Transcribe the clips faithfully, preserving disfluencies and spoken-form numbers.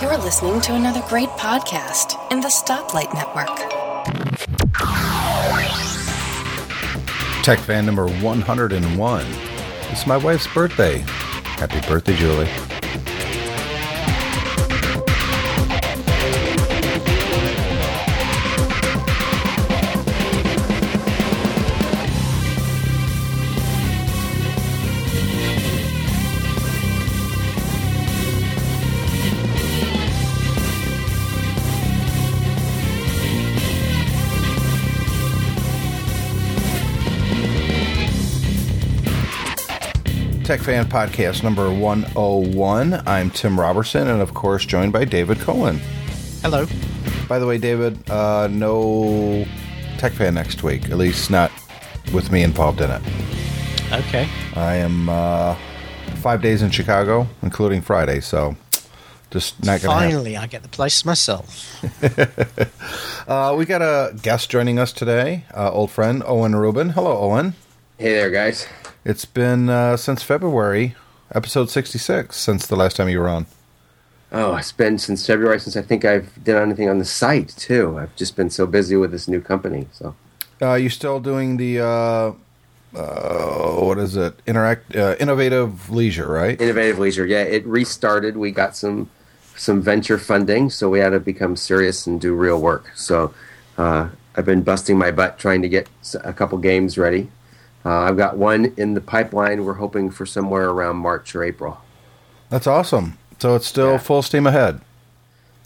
You're listening to another great podcast in the Stoplight Network. Tech fan number one hundred one. It's my wife's birthday. Happy birthday, Julie. Tech Fan Podcast number one oh one. I'm Tim Robertson, and of course, joined by David Cohen. Hello. By the way, David, uh, no Tech Fan next week, at least not with me involved in it. Okay. I am uh, five days in Chicago, including Friday, so just not going to Finally, happen. I get the place myself. uh, we got a guest joining us today, uh, old friend Owen Rubin. Hello, Owen. Hey there, guys. It's been uh, since February, episode sixty-six, since the last time you were on. Oh, it's been since February, since I think I've done anything on the site, too. I've just been so busy with this new company. So, uh, you still doing the, uh, uh, what is it, Interact, uh, Innovative Leisure, right? Innovative Leisure, yeah. It restarted. We got some some venture funding, so we had to become serious and do real work. So uh, I've been busting my butt trying to get a couple games ready. Uh, I've got one in the pipeline. We're hoping for somewhere around March or April. That's awesome. So it's still yeah. full steam ahead.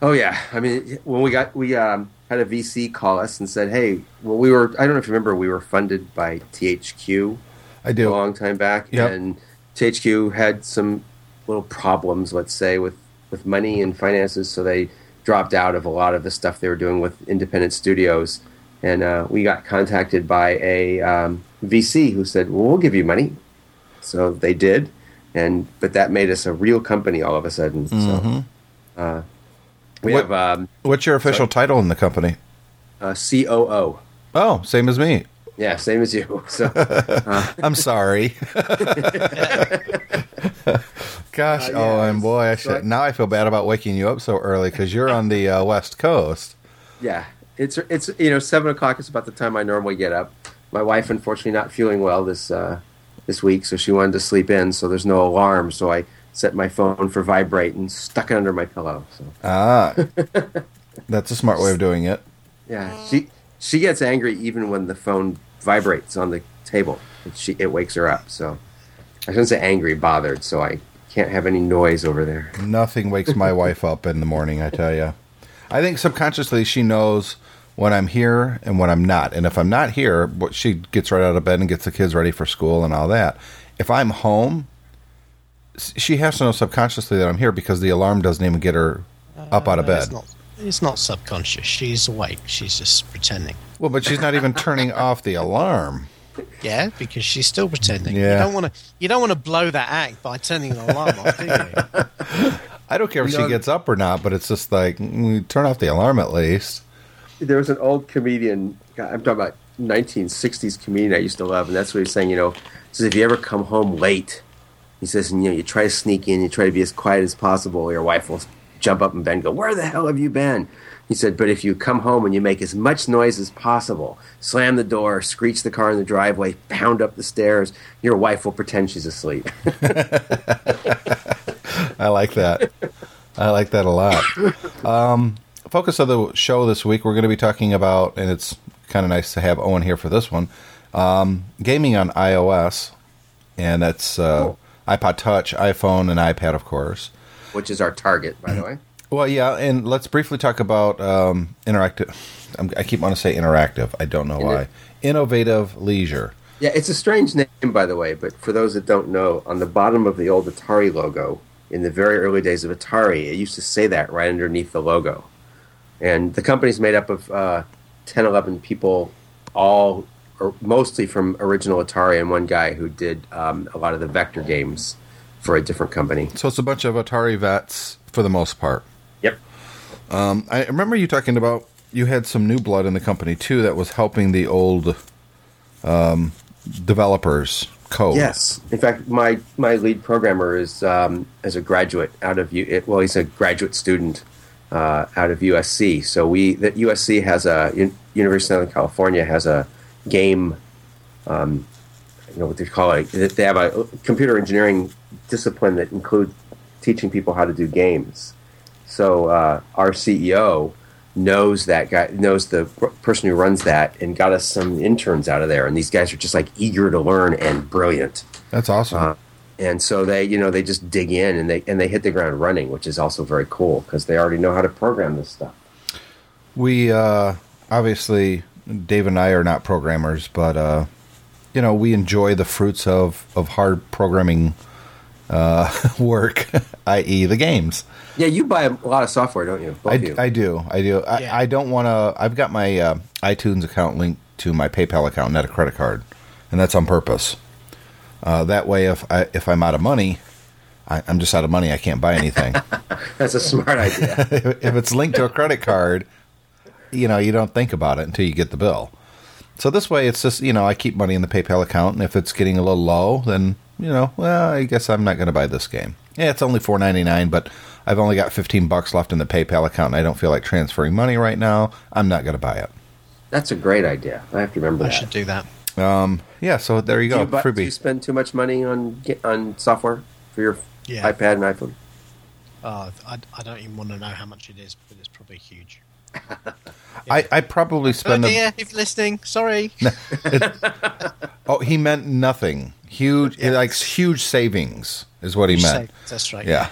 Oh yeah. I mean, when we got we um, had a V C call us and said, "Hey, well, we were I don't know if you remember, we were funded by T H Q. I do a long time back, yep. And T H Q had some little problems, let's say, with with money and finances, so they dropped out of a lot of the stuff they were doing with independent studios." And uh, we got contacted by a um, V C who said, well, we'll give you money. So they did. and But that made us a real company all of a sudden. Mm-hmm. So, uh, we what, have, um, what's your official sorry. title in the company? Uh, C O O. Oh, same as me. Yeah, same as you. So uh. I'm sorry. Gosh, uh, yeah, oh, and boy, I should, now I feel bad about waking you up so early because you're on the uh, West Coast. Yeah. It's, it's you know, seven o'clock is about the time I normally get up. My wife, unfortunately, not feeling well this uh, this week, so she wanted to sleep in, so there's no alarm. So I set my phone for vibrate and stuck it under my pillow. So. Ah, that's a smart way of doing it. Yeah, she she gets angry even when the phone vibrates on the table. It, she, it wakes her up. So I shouldn't say angry, bothered, so I can't have any noise over there. Nothing wakes my wife up in the morning, I tell you. I think subconsciously she knows when I'm here and when I'm not. And if I'm not here, she gets right out of bed and gets the kids ready for school and all that. If I'm home, she has to know subconsciously that I'm here because the alarm doesn't even get her up out of bed. Uh, it's not, it's not subconscious. She's awake. She's just pretending. Well, but she's not even turning off the alarm. Yeah, because she's still pretending. Yeah. You don't want to. You don't want to blow that act by turning the alarm off, do you? I don't care if you know, she gets up or not, but it's just like, turn off the alarm at least. There was an old comedian, I'm talking about nineteen sixties comedian I used to love, and that's what he was saying, you know, he says, if you ever come home late, he says, and, you know, you try to sneak in, you try to be as quiet as possible, your wife will jump up in bed and go, where the hell have you been? He said, but if you come home and you make as much noise as possible, slam the door, screech the car in the driveway, pound up the stairs, your wife will pretend she's asleep. I like that. I like that a lot. Um, focus of the show this week, we're going to be talking about, and it's kind of nice to have Owen here for this one, um, gaming on iOS, and that's uh, cool. iPod Touch, iPhone, and iPad, of course. Which is our target, by the way. Well, yeah, and let's briefly talk about um, interactive. I'm, I keep wanting to say interactive. I don't know why. Innovative Leisure. Yeah, it's a strange name, by the way, but for those that don't know, on the bottom of the old Atari logo, in the very early days of Atari, it used to say that right underneath the logo. And the company's made up of uh, ten, eleven people, all or mostly from original Atari, and one guy who did um, a lot of the vector games for a different company. So it's a bunch of Atari vets for the most part. Yep. Um, I remember you talking about you had some new blood in the company, too, that was helping the old um, developers codes. Yes. In fact, my, my lead programmer is um, is a graduate out of U. Well, he's a graduate student uh, out of U S C. So we that U S C has a University of Southern California has a game. Um, I don't know what they call it. They have a computer engineering discipline that includes teaching people how to do games. So uh, our C E O knows that guy, knows the person who runs that, and got us some interns out of there. And these guys are just like eager to learn and brilliant. That's awesome. Uh, and so they, you know, they just dig in and they and they hit the ground running, which is also very cool because they already know how to program this stuff. We uh, obviously, Dave and I are not programmers, but uh, you know, we enjoy the fruits of of hard programming uh, work, that is the games. Yeah, you buy a lot of software, don't you? Both I, you. I do. I do. I, yeah. I don't want to... I've got my uh, iTunes account linked to my PayPal account, not a credit card, and that's on purpose. Uh, that way, if, I, if I'm out of money, I, I'm just out of money. I can't buy anything. That's a smart idea. if, if it's linked to a credit card, you know, you don't think about it until you get the bill. So this way, it's just, you know, I keep money in the PayPal account, and if it's getting a little low, then, you know, well, I guess I'm not going to buy this game. Yeah, it's only four ninety-nine, but I've only got fifteen bucks left in the PayPal account, and I don't feel like transferring money right now. I'm not going to buy it. That's a great idea. I have to remember I that. I should do that. Um, yeah, so there you do go. You buy, freebie. Do you spend too much money on on software for your yeah. iPad and iPhone? Uh, I, I don't even want to know how much it is, but it's probably huge. Yeah. I, I probably spend... Oh, dear, a, if you're listening, sorry. Oh, he meant nothing. Huge, yeah. Like huge savings is what he huge meant. Savings. That's right. Yeah.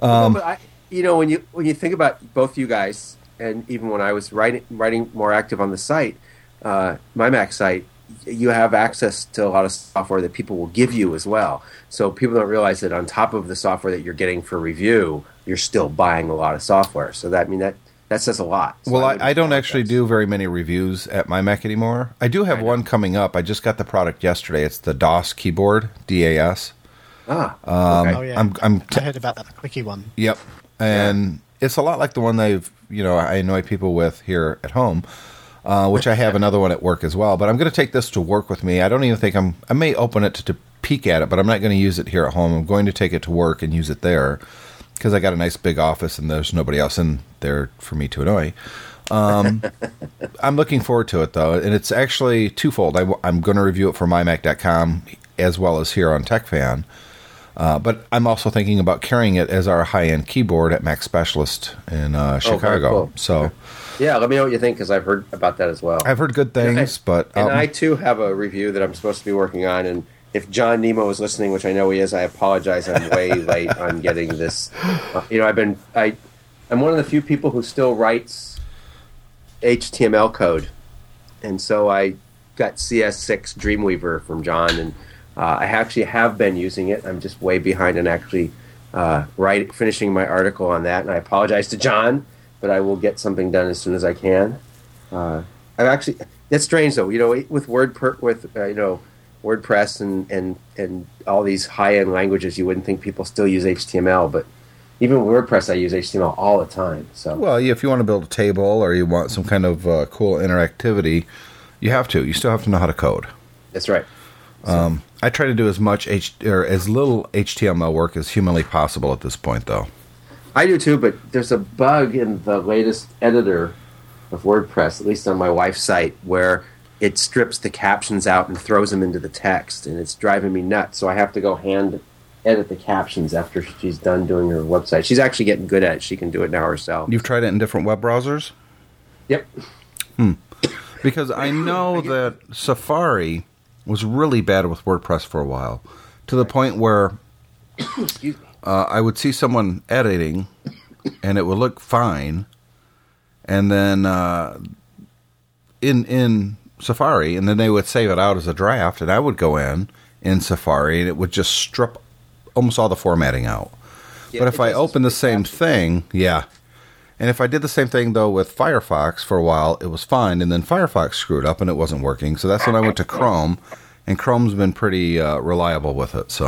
Um, no, but I, you know, when you when you think about both you guys, and even when I was writing writing more active on the site, uh, my Mac site, you have access to a lot of software that people will give you as well. So people don't realize that on top of the software that you're getting for review, you're still buying a lot of software. So that I mean that, that says a lot. So well, I, I, I don't actually access. do very many reviews at my Mac anymore. I do have I one coming up. I just got the product yesterday. It's the Das keyboard, D A S. Ah, um, okay. Oh, yeah. I'm, I'm t- I heard about that, the quickie one. Yep, and yeah. It's a lot like the one I've, you know, I annoy people with here at home, uh, which I have another one at work as well. But I'm going to take this to work with me. I don't even think I'm. I may open it to, to peek at it, but I'm not going to use it here at home. I'm going to take it to work and use it there because I got a nice big office and there's nobody else in there for me to annoy. um, I'm looking forward to it though, and it's actually twofold. I, I'm going to review it for my mac dot com as well as here on TechFan. Uh, but I'm also thinking about carrying it as our high-end keyboard at Mac Specialist in uh, Chicago. Oh, cool. So, yeah, let me know what you think because I've heard about that as well. I've heard good things, and I, but um, and I too have a review that I'm supposed to be working on. And if John Nemo is listening, which I know he is, I apologize. I'm way late on getting this. Uh, you know, I've been I I'm one of the few people who still writes H T M L code, and so I got C S six Dreamweaver from John and. Uh, I actually have been using it. I'm just way behind on actually uh, writing, finishing my article on that, and I apologize to John, but I will get something done as soon as I can. Uh, I've actually that's strange though, you know, with Word per, with uh, you know WordPress and, and, and all these high end languages, you wouldn't think people still use H T M L, but even with WordPress, I use H T M L all the time. So well, if you want to build a table or you want some kind of uh, cool interactivity, you have to. You still have to know how to code. That's right. Um, I try to do as much H- or as little H T M L work as humanly possible at this point, though. I do too, but there's a bug in the latest editor of WordPress, at least on my wife's site, where it strips the captions out and throws them into the text, and it's driving me nuts. So I have to go hand edit the captions after she's done doing her website. She's actually getting good at it. She can do it now herself. You've tried it in different web browsers? Yep. Hmm. Because I know that Safari was really bad with WordPress for a while, to the point where uh, I would see someone editing, and it would look fine, and then uh, in in Safari, and then they would save it out as a draft, and I would go in in Safari, and it would just strip almost all the formatting out. Yeah, but if I open the same thing, yeah. And if I did the same thing, though, with Firefox for a while, it was fine. And then Firefox screwed up and it wasn't working. So that's when I went to Chrome. And Chrome's been pretty uh, reliable with it. So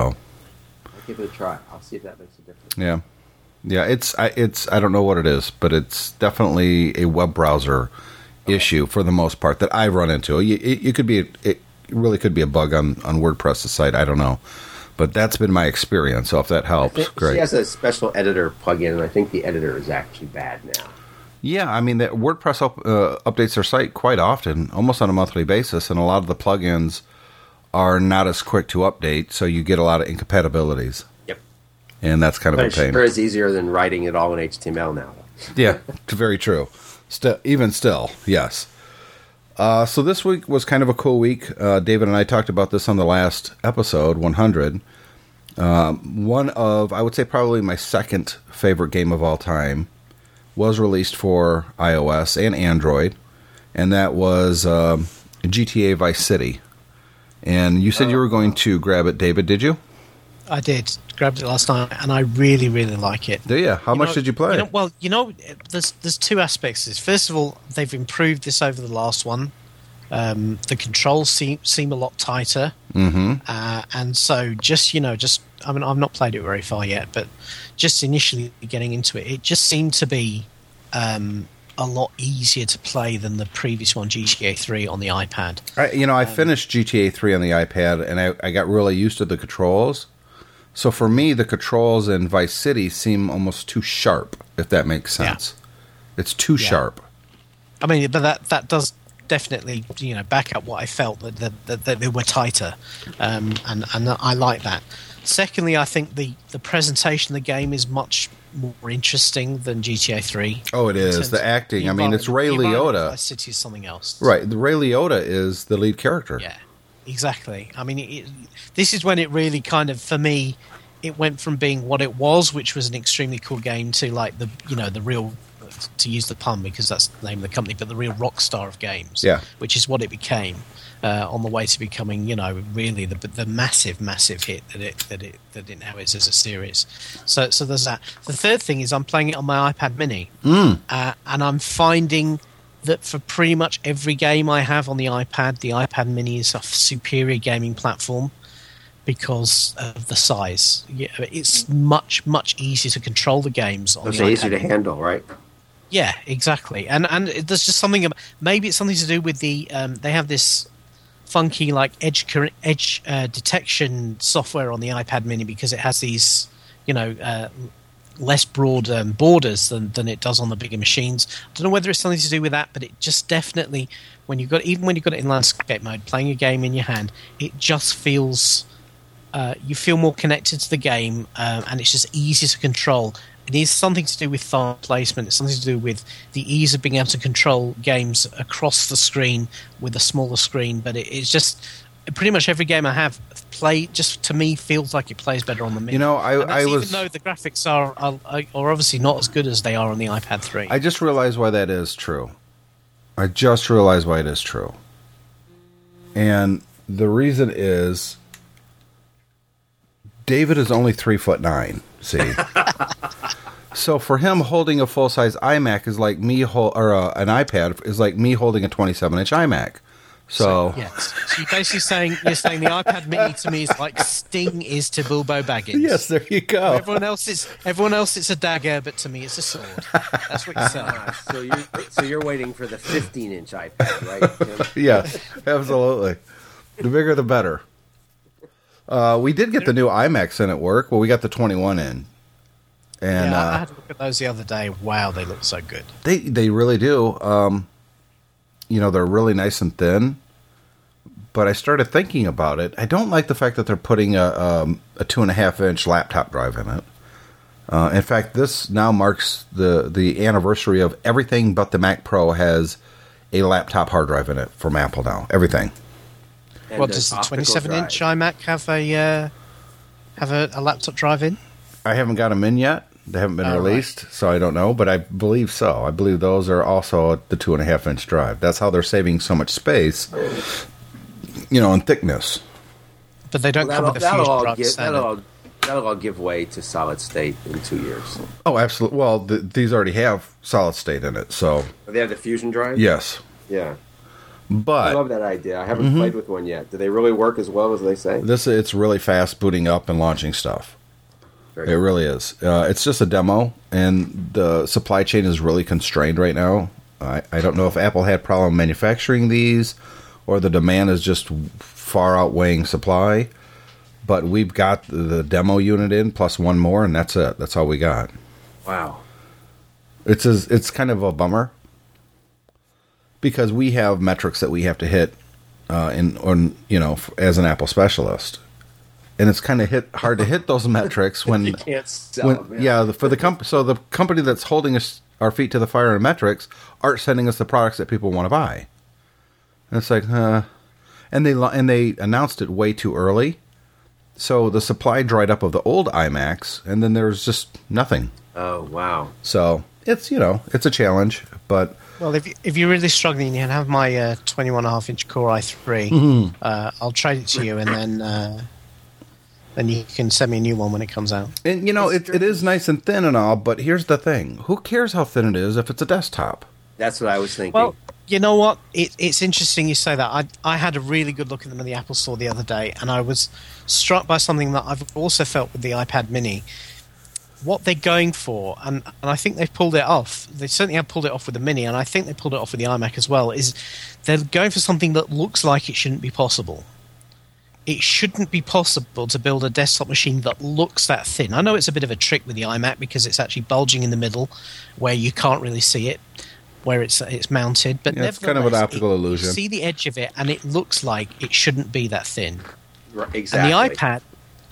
I'll give it a try. I'll see if that makes a difference. Yeah. Yeah, it's I, it's, I don't know what it is, but it's definitely a web browser okay. issue for the most part that I've run into. You, it, you could be, it, really could be a bug on, on WordPress's site. I don't know. But that's been my experience, so if that helps, think, great. She has a special editor plugin, and I think the editor is actually bad now. Yeah, I mean, the WordPress up, uh, updates their site quite often, almost on a monthly basis, and a lot of the plugins are not as quick to update, so you get a lot of incompatibilities. Yep. And that's kind but of a pain. But it sure is easier than writing it all in H T M L now. Yeah, very true. Still, even still, yes. Uh, so this week was kind of a cool week. Uh, David and I talked about this on the last episode, one hundred. Um, one of, I would say probably my second favorite game of all time was released for iOS and Android, and that was um, G T A Vice City. And you said you were going to grab it, David, did you? I did. Grabbed it last night, and I really, really like it. Do you? How you much know, did you play? You know, well, you know, there's there's two aspects to this. First of all, they've improved this over the last one. Um, the controls seem seem a lot tighter, mm-hmm. uh, and so just you know, just I mean, I've not played it very far yet, but just initially getting into it, it just seemed to be um, a lot easier to play than the previous one, G T A three on the iPad. I, you know, I um, finished G T A three on the iPad, and I, I got really used to the controls. So for me, the controls in Vice City seem almost too sharp, if that makes sense. Yeah. It's too yeah. sharp. I mean, but that, that does definitely, you know, back up what I felt, that, that, that, that they were tighter, um, and, and I like that. Secondly, I think the, the presentation of the game is much more interesting than G T A three. Oh, it is. The acting. I mean, it's Ray Liotta. Vice City is something else. Right. The Ray Liotta is the lead character. Yeah. Exactly. I mean, it, this is when it really kind of, for me, it went from being what it was, which was an extremely cool game, to like the, you know, the real, to use the pun because that's the name of the company, but the real rock star of games, yeah. which is what it became, uh, on the way to becoming, you know, really the the massive, massive hit that it that it that it now is as a series. So, so there's that. The third thing is I'm playing it on my iPad mini, mm. uh, and I'm finding that for pretty much every game I have on the iPad, the iPad mini is a superior gaming platform because of the size. Yeah, it's much, much easier to control the games on the iPad. It's easier to handle, right? Yeah, exactly. And and there's just something about, maybe it's something to do with the, um, they have this funky like edge edge uh, detection software on the iPad mini because it has these, you know, uh, less broad um, borders than, than it does on the bigger machines. I don't know whether it's something to do with that, but it just definitely, when you've got, even when you've got it in landscape mode, playing a game in your hand, it just feels, uh, you feel more connected to the game, um, and it's just easier to control. It is something to do with file placement. It's something to do with the ease of being able to control games across the screen with a smaller screen, but it, it's just... pretty much every game I have played, just to me, feels like it plays better on the mini. You know, I, I even was even though the graphics are, are are obviously not as good as they are on the iPad three. I just realized why that is true. I just realized why it is true, and the reason is David is only three foot nine. See, so for him, holding a full size iMac is like me hol- or uh, an iPad is like me holding a twenty-seven inch iMac. So, so yes, so you're basically saying you're saying the iPad mini to me is like Sting is to Bilbo Baggins. Yes, there you go. For everyone else is everyone else it's a dagger, but to me it's a sword. That's what you're saying. So you're so you're waiting for the fifteen inch iPad, right? Yes, absolutely. The bigger, the better. Uh, we did get the new iMacs in at work. Well, we got the twenty-one in. And yeah, uh, I had a look at those the other day. Wow, they look so good. They they really do. Um, You know, they're really nice and thin, but I started thinking about it. I don't like the fact that they're putting a um, a two and a half inch laptop drive in it. Uh, in fact, this now marks the, the anniversary of everything but the Mac Pro has a laptop hard drive in it from Apple now. Everything. And well, does the twenty-seven inch iMac have a uh, have a, a laptop drive in? I haven't got them in yet. They haven't been oh, released, right. So I don't know, but I believe so. I believe those are also the two and a half inch drive. That's how they're saving so much space, you know, in thickness. But they don't well, come with a fusion drive. Give, that'll, all, that'll all give way to solid state in two years. Oh, absolutely. Well, the, these already have solid state in it, so they have the fusion drive. Yes. Yeah. But I love that idea. I haven't mm-hmm. played with one yet. Do they really work as well as they say? This it's really fast booting up and launching stuff. It really is. Uh, it's just a demo, and the supply chain is really constrained right now. I, I don't know if Apple had problem manufacturing these, or the demand is just far outweighing supply, but we've got the demo unit in plus one more, and that's it. That's all we got. Wow. It's a, it's kind of a bummer because we have metrics that we have to hit uh, in on you know as an Apple specialist, and it's kind of hit hard to hit those metrics when you can't sell when, them, yeah. yeah for the comp- so the company that's holding us our feet to the fire in metrics aren't sending us the products that people want to buy, and it's like uh, and they and they announced it way too early, so the supply dried up of the old iMacs, and then there's just nothing. Oh wow! So it's you know it's a challenge, but. Well, if, you, if you're really struggling, you can have my uh, twenty-one and a half inch Core i three. Mm-hmm. Uh, I'll trade it to you, and then uh, then you can send me a new one when it comes out. And, you know, it, it is nice and thin and all, but here's the thing. Who cares how thin it is if it's a desktop? That's what I was thinking. Well, you know what? It, it's interesting you say that. I, I had a really good look at them in the Apple Store the other day, and I was struck by something that I've also felt with the iPad mini. What they're going for, and, and I think they've pulled it off. They certainly have pulled it off with the Mini, and I think they pulled it off with the iMac as well, is they're going for something that looks like it shouldn't be possible. It shouldn't be possible to build a desktop machine that looks that thin. I know it's a bit of a trick with the iMac because it's actually bulging in the middle where you can't really see it, where it's it's mounted. But yeah, it's kind of an optical it, illusion. You see the edge of it, and it looks like it shouldn't be that thin. Right, exactly. And the iPad...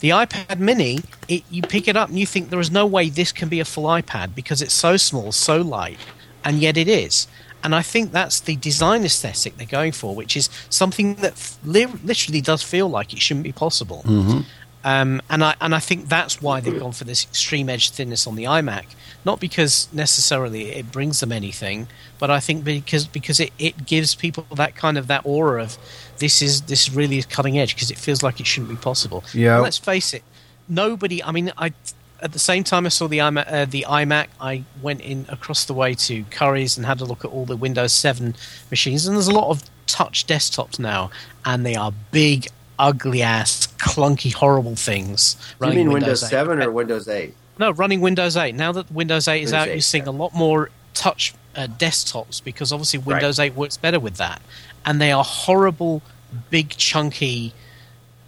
The iPad mini, it, you pick it up and you think there is no way this can be a full iPad because it's so small, so light, and yet it is. And I think that's the design aesthetic they're going for, which is something that li- literally does feel like it shouldn't be possible. Mm-hmm. Um, and I and I think that's why they've gone for this extreme edge thinness on the iMac, not because necessarily it brings them anything, but I think because because it, it gives people that kind of that aura of this is this really is cutting edge because it feels like it shouldn't be possible. Yeah. Let's face it, nobody. I mean, I at the same time I saw the iMac, uh, the iMac, I went in across the way to Curry's and had a look at all the Windows seven machines, and there's a lot of touch desktops now, and they are big. Ugly-ass, clunky, horrible things. You mean Windows seven or Windows eight? No, running Windows eight. Now that Windows eight is out, you're seeing a lot more touch uh, desktops because obviously Windows eight works better with that. And they are horrible, big, chunky,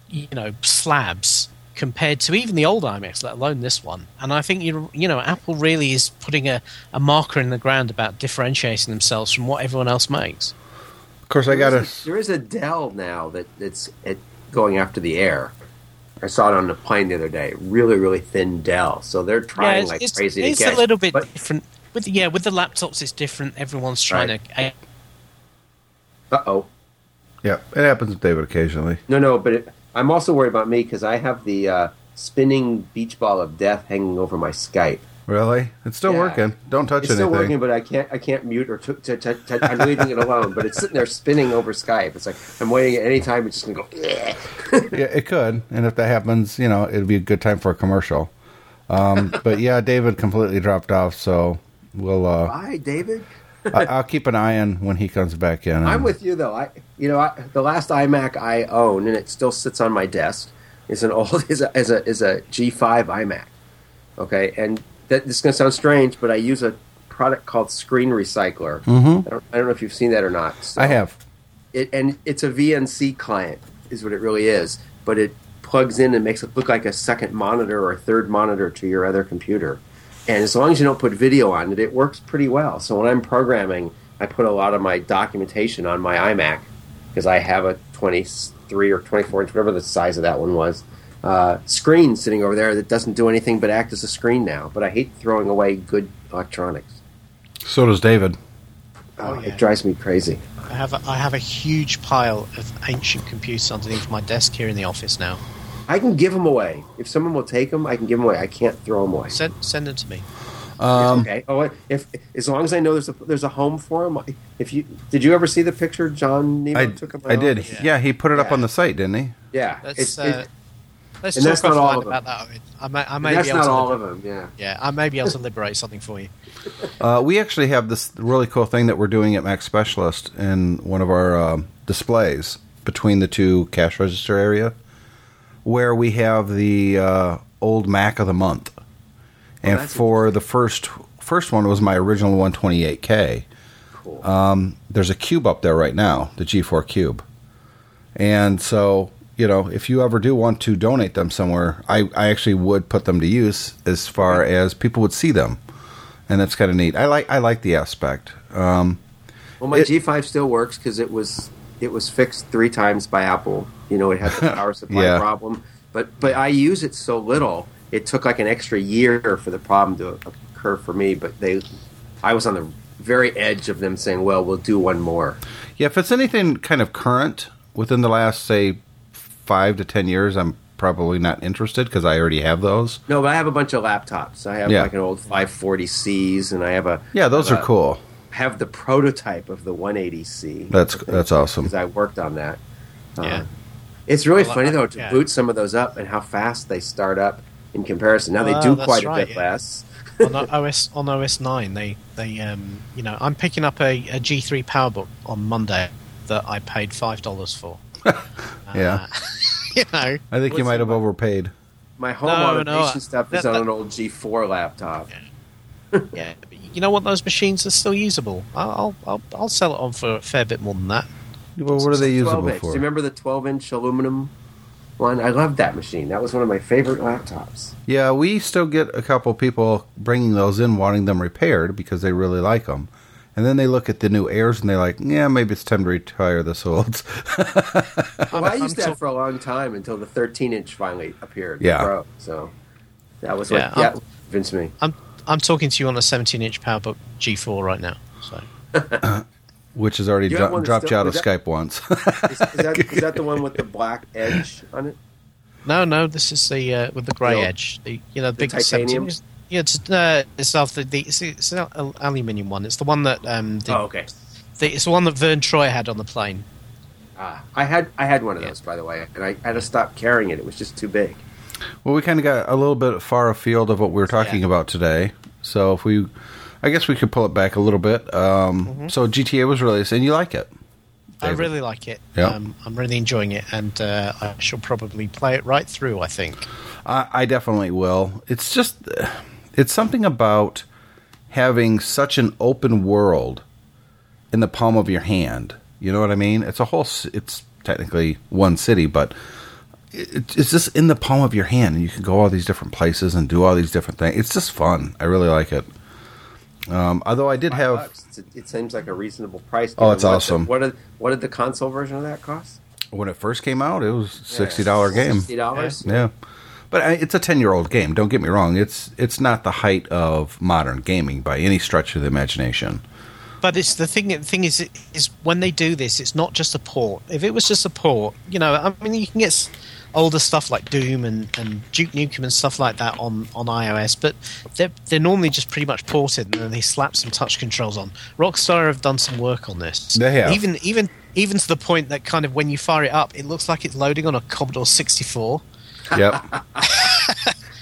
you know, slabs compared to even the old iMacs, let alone this one. And I think, you you know, Apple really is putting a, a marker in the ground about differentiating themselves from what everyone else makes. Of course, I got a... There is a Dell now that it's... It, going after the Air. I saw it on the plane the other day. Really, really thin Dell. So they're trying yeah, it's, like it's, crazy it's to catch. It's a little bit but, different. With yeah, with the laptops, it's different. Everyone's trying right. to... Uh-oh. Yeah, it happens with David occasionally. No, no, but it, I'm also worried about me because I have the uh, spinning beach ball of death hanging over my Skype. Really? It's still yeah. working. Don't touch it's anything. It's still working, but I can't I can't mute or t- t- t- t- I'm leaving it alone. But it's sitting there spinning over Skype. It's like, I'm waiting at any time. It's just going to go, yeah, it could. And if that happens, you know, it would be a good time for a commercial. Um, but yeah, David completely dropped off, so we'll... Uh, Bye, David. I, I'll keep an eye on when he comes back in. And... I'm with you, though. I, You know, I, the last iMac I own, and it still sits on my desk, is an old is a, is a, is a G five iMac. Okay, and... That, this is going to sound strange, but I use a product called Screen Recycler. Mm-hmm. I, don't, I don't know if you've seen that or not. So I have. It, and it's a V N C client is what it really is, but it plugs in and makes it look like a second monitor or a third monitor to your other computer. And as long as you don't put video on it, it works pretty well. So when I'm programming, I put a lot of my documentation on my iMac because I have a twenty-three or twenty-four inch, whatever the size of that one was. Uh, screen sitting over there that doesn't do anything but act as a screen now. But I hate throwing away good electronics. So does David. Oh, oh yeah. It drives me crazy. I have a, I have a huge pile of ancient computers underneath my desk here in the office now. I can give them away. If someone will take them, I can give them away. I can't throw them away. Send send them to me. Um, okay. Oh, if as long as I know there's a there's a home for them. If you did you ever see the picture John Nemo I, took of my I own? Did. Yeah. yeah, he put it yeah. up on the site, didn't he? Yeah. That's, it's. Uh, it, Let's and talk offline about that. I, mean, I may, I may that's be able not to all liber- of them, yeah. Yeah, I may be able to liberate something for you. Uh, we actually have this really cool thing that we're doing at Mac Specialist in one of our uh, displays between the two cash register area where we have the uh, old Mac of the month. And oh, for the first first one was my original one twenty-eight K. Cool. Um, there's a cube up there right now, the G four Cube. And so, you know, if you ever do want to donate them somewhere, I, I actually would put them to use as far as people would see them. And that's kind of neat. I like I like the aspect. Um, well, my it, G five still works because it was it was fixed three times by Apple. You know, it had the power supply yeah. problem. But but I use it so little. It took like an extra year for the problem to occur for me. But they, I was on the very edge of them saying, well, we'll do one more. Yeah, if it's anything kind of current within the last, say, five to ten years, I'm probably not interested because I already have those. No, but I have a bunch of laptops. I have yeah. like an old five forty C's, and I have a yeah. Those are a, cool. Have the prototype of the one eighty C. That's think, that's awesome because I worked on that. Yeah, uh, it's really funny though to yeah. boot some of those up and how fast they start up in comparison. Now well, they do quite right, a bit yeah. less. on O S on O S nine, they they um you know I'm picking up a, a G three PowerBook on Monday that I paid five dollars for. yeah. Uh, You know, I think you might have overpaid. My home no, automation no, I, stuff is that, that, on an old G four laptop. Yeah. yeah, you know what? Those machines are still usable. I'll I'll I'll sell it on for a fair bit more than that. Well, what are they usable inch. for? Do you remember the twelve-inch aluminum one? I loved that machine. That was one of my favorite laptops. Yeah, we still get a couple people bringing those in, wanting them repaired because they really like them. And then they look at the new Airs and they're like, yeah, maybe it's time to retire this old. well, I used that for a long time until the thirteen-inch finally appeared. Yeah. Pro, so that was yeah, what yeah, convinced me. I'm I'm talking to you on a seventeen-inch PowerBook G four right now. So, uh, Which has already dro- dropped still, you out of that, Skype once. is, is, that, is that the one with the black edge on it? No, no, this is the uh, with the gray no. edge. The, you know, the big titanium. Yeah, it's, uh, it's after the it's, it's an aluminium one. It's the one that um, the, oh okay, the, it's the one that Vern Troy had on the plane. Ah, I had I had one of yeah. those by the way, and I, I had to stop carrying it. It was just too big. Well, we kind of got a little bit far afield of what we were talking yeah. about today. So if we, I guess we could pull it back a little bit. Um, mm-hmm. So G T A was released, and you like it? David. I really like it. Yeah. Um, I'm really enjoying it, and uh, I shall probably play it right through. I think. I, I definitely will. It's just. Uh, It's something about having such an open world in the palm of your hand. You know what I mean? It's a whole. It's technically one city, but it, it's just in the palm of your hand, and you can go all these different places and do all these different things. It's just fun. I really like it. Um, although I did have, it seems like a reasonable price. Oh, it's awesome. What did what did the console version of that cost? When it first came out, it was sixty dollar game. Sixty dollars. Yeah. yeah. But it's a ten-year-old game. Don't get me wrong. It's it's not the height of modern gaming by any stretch of the imagination. But it's the thing. The thing is, is when they do this, it's not just a port. If it was just a port, you know, I mean, you can get older stuff like Doom and, and Duke Nukem and stuff like that on, on iOS. But they're they're normally just pretty much ported, and then they slap some touch controls on. Rockstar have done some work on this. They have. Even even even to the point that kind of when you fire it up, it looks like it's loading on a Commodore sixty-four. Yep.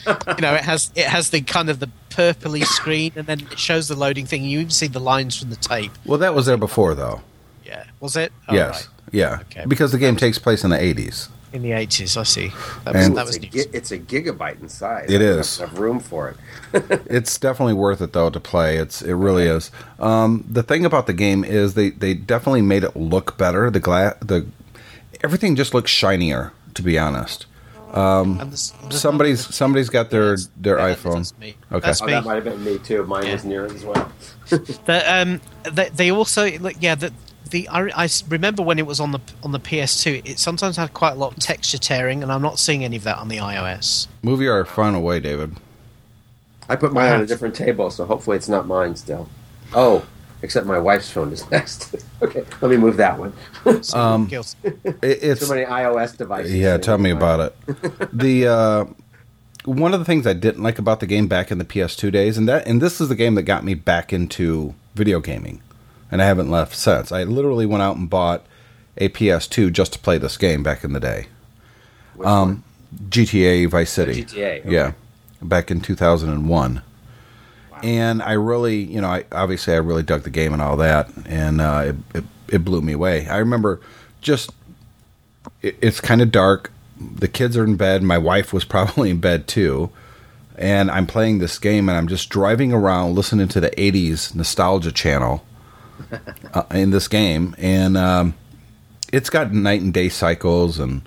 you know, it has it has the kind of the purpley screen, and then it shows the loading thing. You even see the lines from the tape. Well, that was there before, though. Yeah, was it? Oh, yes. Right. Yeah. Okay. Because the game was, takes place in the eighties. In the eighties, I see. That was, that was it's, a, it's a gigabyte in size. It I is. Have room for it. It's definitely worth it though to play. It's it really okay. is. Um, the thing about the game is they, they definitely made it look better. The gla- the everything just looks shinier. To be honest. Um, the, the somebody's somebody's got their, their yeah, iPhone. That's me. Okay, that's me. Oh, that might have been me too. Mine yeah. was near it as well. the, um, they, they also, yeah. The, the I, I remember when it was on the on the P S two. It sometimes had quite a lot of texture tearing, and I'm not seeing any of that on the iOS. Move your phone away, David. I put mine on a different table, so hopefully it's not mine still. Oh. Except my wife's phone is next. Okay, let me move that one. um, it's so many iOS devices. Yeah, tell me about it. The uh, one of the things I didn't like about the game back in the P S two days, and that, and this is the game that got me back into video gaming, and I haven't left since. I literally went out and bought a P S two just to play this game back in the day. Which um, one? G T A Vice City. Oh, G T A. Okay. Yeah, back in two thousand one. And I really, you know, I obviously I really dug the game and all that, and uh, it, it it blew me away. I remember just, it, it's kind of dark, the kids are in bed, my wife was probably in bed too, and I'm playing this game and I'm just driving around listening to the eighties nostalgia channel uh, in this game, and um, it's got night and day cycles, and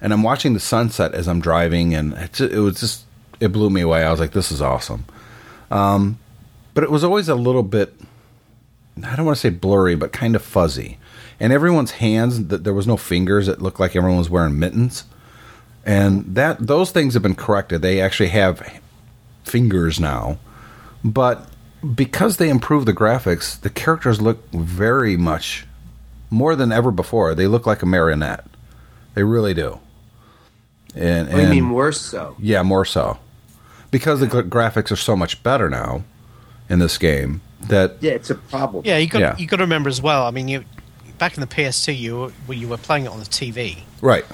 and I'm watching the sunset as I'm driving, and it, it was just, it blew me away. I was like, this is awesome. Um, but it was always a little bit, I don't want to say blurry, but kind of fuzzy. And everyone's hands, there was no fingers. It looked like everyone was wearing mittens. And that those things have been corrected. They actually have fingers now. But because they improved the graphics, the characters look very much, more than ever before, they look like a marionette. They really do. And, and I mean, more so. Yeah, more so. Because yeah. the g- graphics are so much better now in this game that... Yeah, it's a problem. Yeah, you got yeah. you got to remember as well, I mean, you back in the P S two, you were, you were playing it on the T V. Right.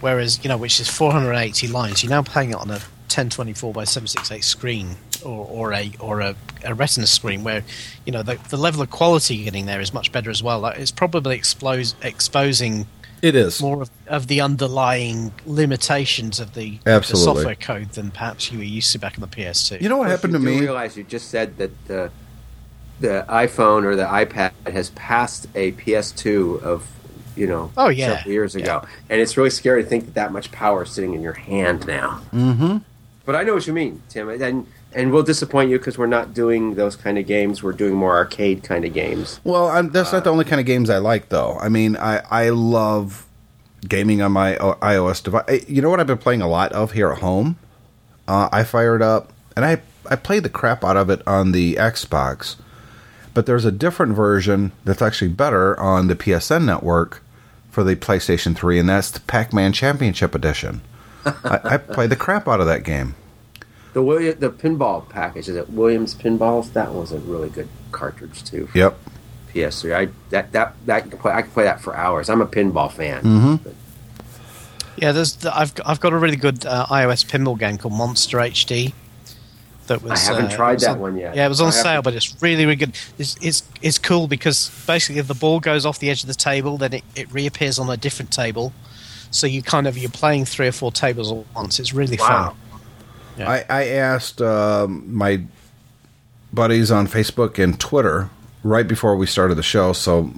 Whereas, you know, which is four hundred eighty lines, you're now playing it on a ten twenty-four by seven sixty-eight screen or, or a or a, a retina screen where, you know, the, the level of quality you're getting there is much better as well. Like, it's probably expose, exposing... It is. More of, of the underlying limitations of the, the software code than perhaps you were used to back in the P S two. You know what happened to me? You realize you just said that the, the iPhone or the iPad has passed a P S two of, you know, oh, yeah. several years ago. Yeah. And it's really scary to think that that much power is sitting in your hand now. Mm-hmm. But I know what you mean, Tim. And and we'll disappoint you because we're not doing those kind of games. We're doing more arcade kind of games. Well, I'm, that's uh, not the only kind of games I like, though. I mean, I, I love gaming on my iOS device. You know what I've been playing a lot of here at home? Uh, I fired up, and I, I played the crap out of it on the Xbox. But there's a different version that's actually better on the P S N network for the PlayStation three, and that's the Pac-Man Championship Edition. I, I played the crap out of that game. The William, the pinball package is it Williams Pinballs? That was a really good cartridge too. Yep. P S three. I that that that I could play that for hours. I'm a pinball fan. Mm-hmm. Yeah, there's the, I've I've got a really good uh, iOS pinball game called Monster H D. That was I haven't uh, tried was that on, one yet. Yeah, it was on I sale, haven't. But it's really really good. It's, it's it's cool because basically if the ball goes off the edge of the table, then it, it reappears on a different table. So you kind of you're playing three or four tables at once. It's really wow. fun. Yeah. I, I asked um, my buddies on Facebook and Twitter right before we started the show, so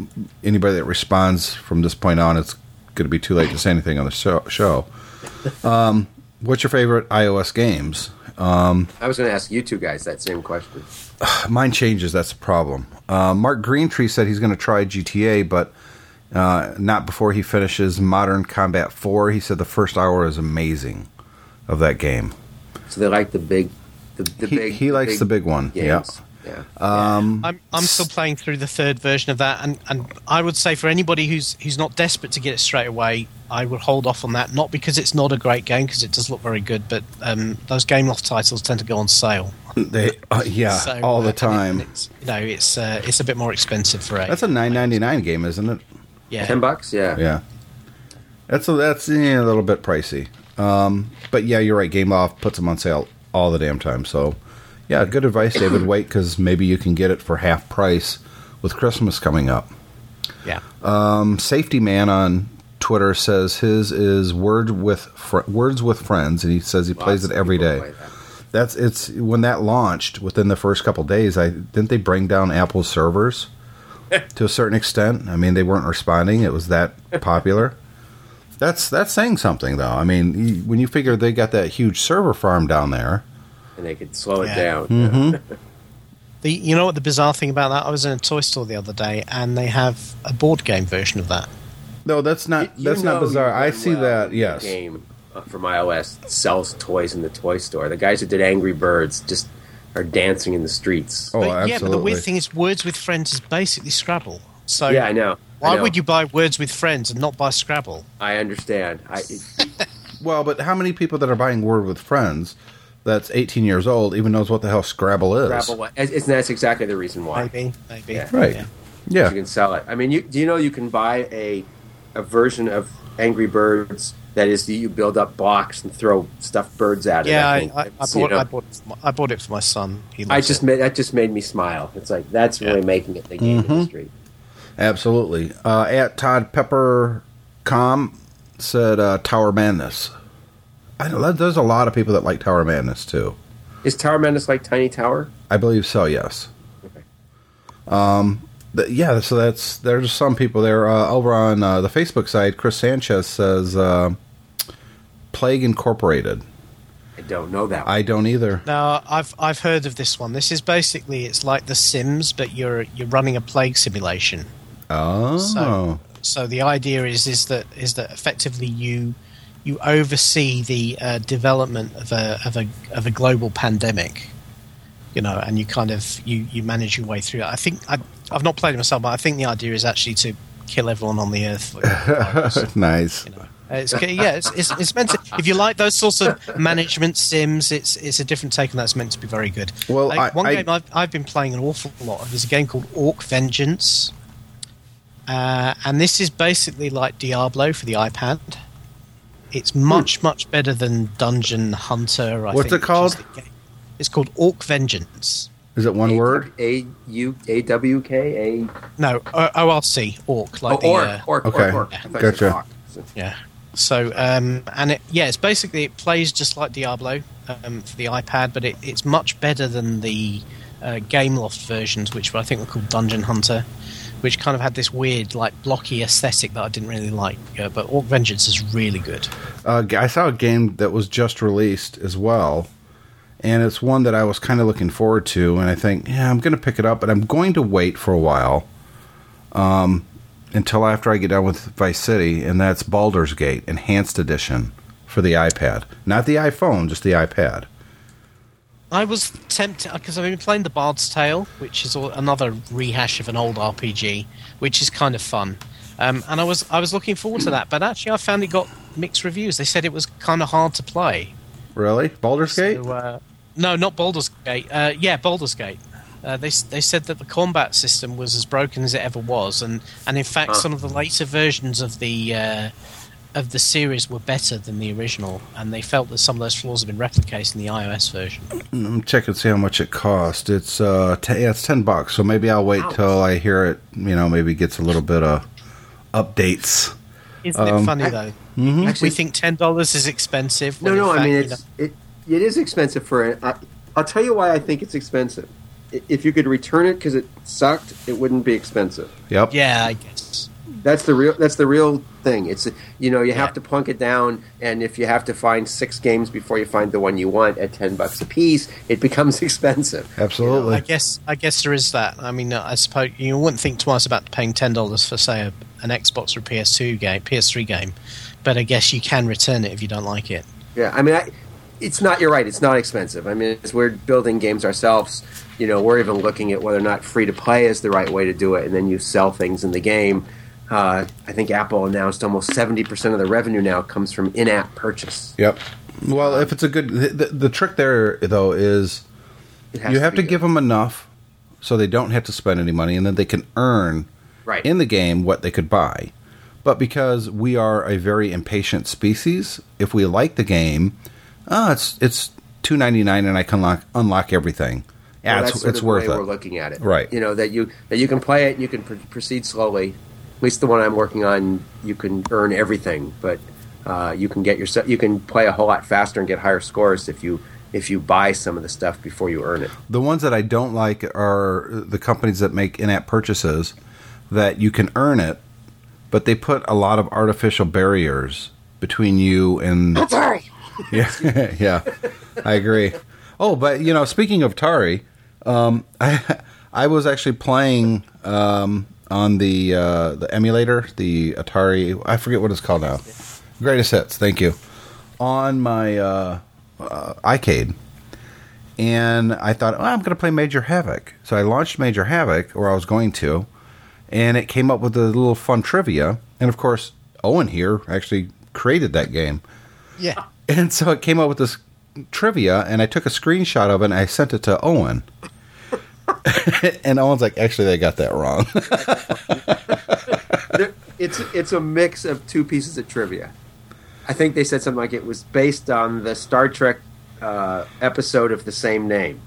anybody that responds from this point on, it's going to be too late to say anything on the show. show. Um, what's your favorite iOS games? Um, I was going to ask you two guys that same question. Mine changes. That's the problem. Uh, Mark Greentree said he's going to try G T A, but uh, not before he finishes Modern Combat four. He said the first hour is amazing of that game. So they like the big, the, the he, big. He likes big the big one. Games. Yeah, yeah. Um, I'm I'm still playing through the third version of that, and, and I would say for anybody who's who's not desperate to get it straight away, I would hold off on that. Not because it's not a great game, because it does look very good, but um, those Game Loft titles tend to go on sale. They uh, yeah, so, all the time. Uh, and it's, you know, it's uh, it's a bit more expensive for a. That's a nine ninety-nine game, isn't it? Yeah, ten bucks. Yeah, yeah. That's a, that's yeah, a little bit pricey. Um, but yeah, you're right. Game Loft puts them on sale all the damn time. So yeah, good advice, David. Wait, because maybe you can get it for half price with Christmas coming up. Yeah. Um, Safety Man on Twitter says his is Word with Fr- Words with Friends, and he says he Lots plays it every day. That. That's it's when that launched within the first couple days. I didn't they bring down Apple's servers to a certain extent. I mean, they weren't responding. It was that popular. That's that's saying something, though. I mean, when you figure they got that huge server farm down there. And they could slow yeah. it down. Mm-hmm. the, you know what the bizarre thing about that? I was in a toy store the other day, and they have a board game version of that. No, that's not you, that's you not bizarre. I see well that, yes. The game from iOS sells toys in the toy store. The guys who did Angry Birds just are dancing in the streets. Oh, but, absolutely. Yeah, but the weird thing is Words with Friends is basically Scrabble. So yeah, I know. Why would you buy Words with Friends and not buy Scrabble? I understand. I, it, well, but how many people that are buying Word with Friends that's eighteen years old even knows what the hell Scrabble is? Scrabble, it's, that's exactly the reason why. Maybe, maybe. Yeah. Right. Yeah. yeah. You can sell it. I mean, you, do you know you can buy a a version of Angry Birds that is you build up blocks and throw stuffed birds at it? Yeah, I, I, I, bought, you know, I, bought, I bought it for my son. He I just it. Made, that just made me smile. It's like, that's yeah. really making it the game mm-hmm. industry. Absolutely. Uh, at Todd Pepper dot com said uh, Tower Madness. I know there's a lot of people that like Tower Madness too. Is Tower Madness like Tiny Tower? I believe so. Yes. Okay. Um, the, yeah, so that's there's some people there. Uh, over on uh, the Facebook side, Chris Sanchez says uh, Plague Incorporated. I don't know that one. I don't either. No, I've I've heard of this one. This is basically, it's like The Sims, but you're you're running a plague simulation. Oh. So, so the idea is is that is that effectively you you oversee the uh, development of a of a of a global pandemic. You know, and you kind of you, you manage your way through it. I think I I've not played it myself, but I think the idea is actually to kill everyone on the earth. Like, nice. You know. It's, yeah, it's, it's it's meant to. If you like those sorts of management sims, it's it's a different take, and that's meant to be very good. Well, like, I, one I, game I've I've been playing an awful lot of is a game called Orc Vengeance, uh, and this is basically like Diablo for the iPad. It's much hmm. much better than Dungeon Hunter. I What's think, it called? It's called Orc Vengeance. Is it one a- word? A U A W K A. No, O R C Orc like oh, orc, the, uh, orc, okay. orc. Okay, yeah. Gotcha. Yeah. So, um, and it, yeah, it's basically, it plays just like Diablo um, for the iPad, but it, it's much better than the uh, Game Loft versions, which I think were called Dungeon Hunter, which kind of had this weird, like, blocky aesthetic that I didn't really like. Uh, but Orc Vengeance is really good. Uh, I saw a game that was just released as well, and it's one that I was kind of looking forward to, and I think, yeah, I'm going to pick it up, but I'm going to wait for a while. Um... Until after I get done with Vice City, and that's Baldur's Gate Enhanced Edition for the iPad. Not the iPhone, just the iPad. I was tempted, because I've been playing The Bard's Tale, which is another rehash of an old R P G, which is kind of fun. Um, and I was I was looking forward to that, but actually I found it got mixed reviews. They said it was kind of hard to play. Really? Baldur's so, Gate? Uh, no, not Baldur's Gate. Uh, yeah, Baldur's Gate. Uh, they they said that the combat system was as broken as it ever was, and, and in fact, huh. some of the later versions of the uh, of the series were better than the original, and they felt that some of those flaws had been replicated in the iOS version. I'm checking to see how much it cost. It's uh t- yeah, it's ten bucks, so maybe I'll wait Ouch. till I hear it. You know, maybe gets a little bit of updates. Isn't um, it funny I, though? Mm-hmm. Actually, we think ten dollars is expensive. No, no, fact, I mean it's, you know, it it is expensive for it. I, I'll tell you why I think it's expensive. If you could return it because it sucked, it wouldn't be expensive. Yep. Yeah, I guess that's the real that's the real thing. It's you know you yeah. have to plunk it down, and if you have to find six games before you find the one you want at ten bucks a piece, it becomes expensive. Absolutely. You know, I guess I guess there is that. I mean, I suppose you wouldn't think twice about paying ten dollars for say a, an Xbox or a P S two game, P S three game, but I guess you can return it if you don't like it. Yeah, I mean, I, it's not. You're right. It's not expensive. I mean, as we're building games ourselves. You know, we're even looking at whether or not free-to-play is the right way to do it, and then you sell things in the game. Uh, I think Apple announced almost seventy percent of the revenue now comes from in-app purchase. Yep. Well, if it's a good... The, the trick there, though, is you to have to good. give them enough so they don't have to spend any money, and then they can earn right. in the game what they could buy. But because we are a very impatient species, if we like the game, oh, it's it's two dollars and ninety-nine cents and I can unlock, unlock everything. Yeah, well, it's, that's it's the worth way it. We're looking at it, right? You know that you that you can play it, and you can pr- proceed slowly. At least the one I'm working on, you can earn everything, but uh, you can get yourself. You can play a whole lot faster and get higher scores if you if you buy some of the stuff before you earn it. The ones that I don't like are the companies that make in-app purchases that you can earn it, but they put a lot of artificial barriers between you and. Atari. Yeah, yeah, I agree. Oh, but you know, speaking of Atari. Um, I I was actually playing um, on the uh, the emulator, the Atari. I forget what it's called now. Greatest Hits. Thank you. On my uh, uh, iCade, and I thought, oh, I'm going to play Major Havoc. So I launched Major Havoc, or I was going to, and it came up with a little fun trivia. And of course, Owen here actually created that game. Yeah. And so it came up with this trivia, and I took a screenshot of it, and I sent it to Owen. And Owen's like, actually, they got that wrong. it's it's a mix of two pieces of trivia. I think they said something like it was based on the Star Trek uh, episode of the same name.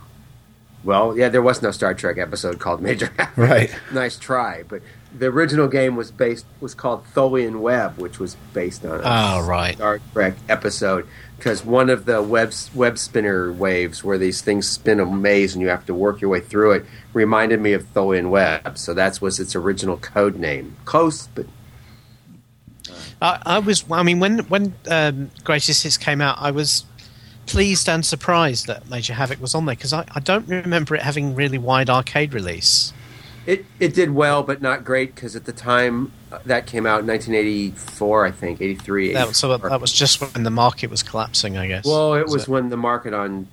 Well, yeah, there was no Star Trek episode called Major Havoc. Right. Nice try, but the original game was based was called Tholian Web, which was based on a oh, right. Star Trek episode, because one of the web web spinner waves where these things spin a maze and you have to work your way through it reminded me of Tholian Web, so that was its original code name. Close, but I, I was. I mean, when when um, Greatest Hits came out, I was pleased and surprised that Major Havoc was on there because I, I don't remember it having really wide arcade release. It it did well, but not great because at the time uh, that came out in nineteen eighty-four, I think eighty-three. That, so that was just when the market was collapsing, I guess. Well, it was, was it? when the market on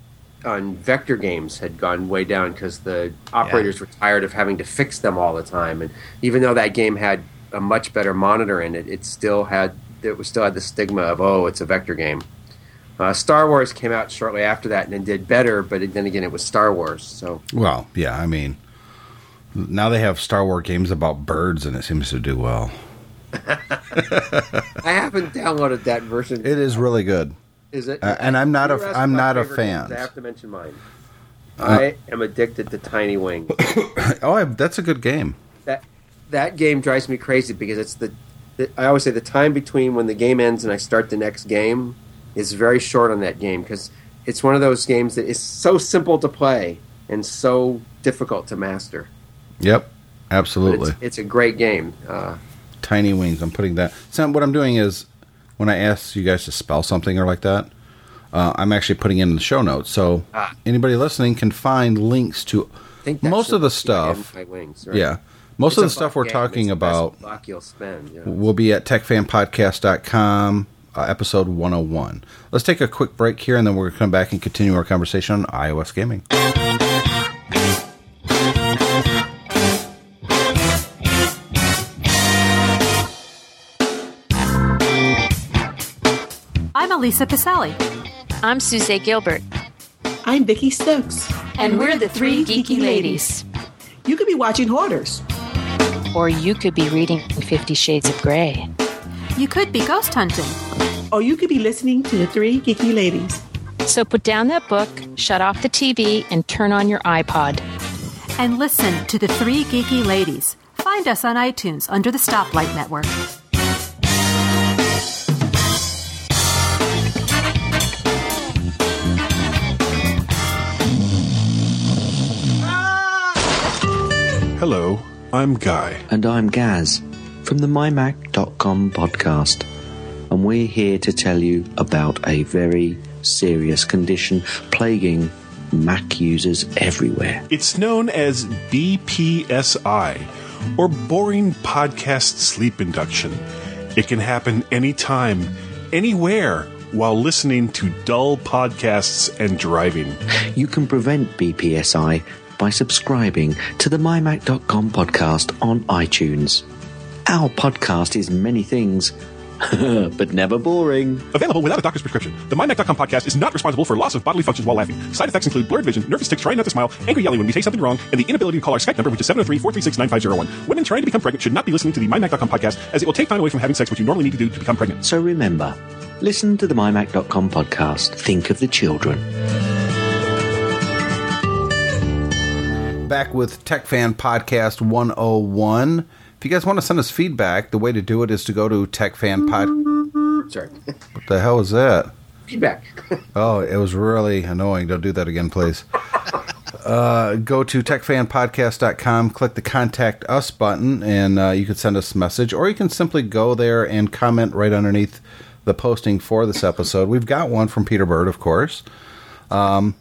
on vector games had gone way down because the operators yeah. were tired of having to fix them all the time, and even though that game had a much better monitor in it, it still had it was still had the stigma of oh, it's a vector game. Uh, Star Wars came out shortly after that and then did better, but it, then again, it was Star Wars. So well, yeah, I mean, now they have Star Wars games about birds, and it seems to do well. I haven't downloaded that version. It is really good. Is it? Uh, and I'm not a I'm not a fan. I have to mention mine. Uh, I am addicted to Tiny Wings. oh, that's a good game. That. That game drives me crazy because it's the, the I always say the time between when the game ends and I start the next game is very short on that game because it's one of those games that is so simple to play and so difficult to master. Yep, absolutely. It's, it's a great game. Uh, Tiny Wings. I'm putting that. So what I'm doing is when I ask you guys to spell something or like that, uh, I'm actually putting it in the show notes. So ah. anybody listening can find links to most of the stuff. Wings, right? Yeah. Most it's of the stuff we're game. talking it's about spend, yeah. will be at tech fan podcast dot com, uh, episode one oh one. Let's take a quick break here, and then we're going to come back and continue our conversation on iOS gaming. I'm Elisa Pisali. I'm Susie Gilbert. I'm Vicki Stokes. And we're the three geeky ladies. You could be watching Hoarders. Or you could be reading Fifty Shades of Grey. You could be ghost hunting. Or you could be listening to the three geeky ladies. So put down that book, shut off the T V, and turn on your iPod. And listen to the three geeky ladies. Find us on iTunes under the Stoplight Network. Hello. I'm Guy. And I'm Gaz from the my mac dot com podcast. And we're here to tell you about a very serious condition plaguing Mac users everywhere. It's known as B P S I, or boring podcast sleep induction. It can happen anytime, anywhere, while listening to dull podcasts and driving. You can prevent B P S I by subscribing to the my mac dot com podcast on iTunes. Our podcast is many things, but never boring. Available without a doctor's prescription. The my mac dot com podcast is not responsible for loss of bodily functions while laughing. Side effects include blurred vision, nervous tics, trying not to smile, angry yelling when we say something wrong, and the inability to call our Skype number, which is seven oh three, four three six, nine five oh one. Women trying to become pregnant should not be listening to the my mac dot com podcast, as it will take time away from having sex, which you normally need to do to become pregnant. So remember, listen to the my mac dot com podcast. Think of the children. Back with TechFan Podcast one oh one. If you guys want to send us feedback, the way to do it is to go to TechFan Pod. Sorry. What the hell is that? Feedback. Oh, it was really annoying. Don't do that again, please. uh, go to tech fan podcast dot com, click the Contact Us button, and uh, you can send us a message, or you can simply go there and comment right underneath the posting for this episode. We've got one from Peter Bird, of course. Um,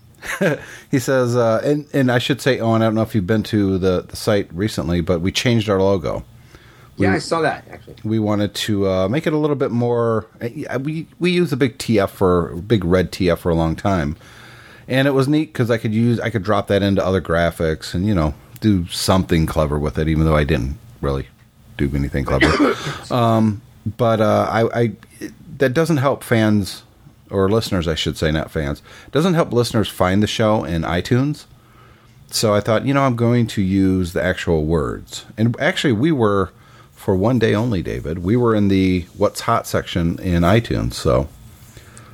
he says, uh, and, and I should say, Owen, I don't know if you've been to the, the site recently, but we changed our logo. We, yeah, I saw that, actually. We wanted to uh, make it a little bit more... We we used a big T F for... Big red T F for a long time. And it was neat because I could use... I could drop that into other graphics and, you know, do something clever with it, even though I didn't really do anything clever. um, but uh, I, I that doesn't help fans... or listeners, I should say, not fans. It doesn't help listeners find the show in iTunes. So I thought, you know, I'm going to use the actual words. And actually, we were, for one day only, David, we were in the What's Hot section in iTunes. So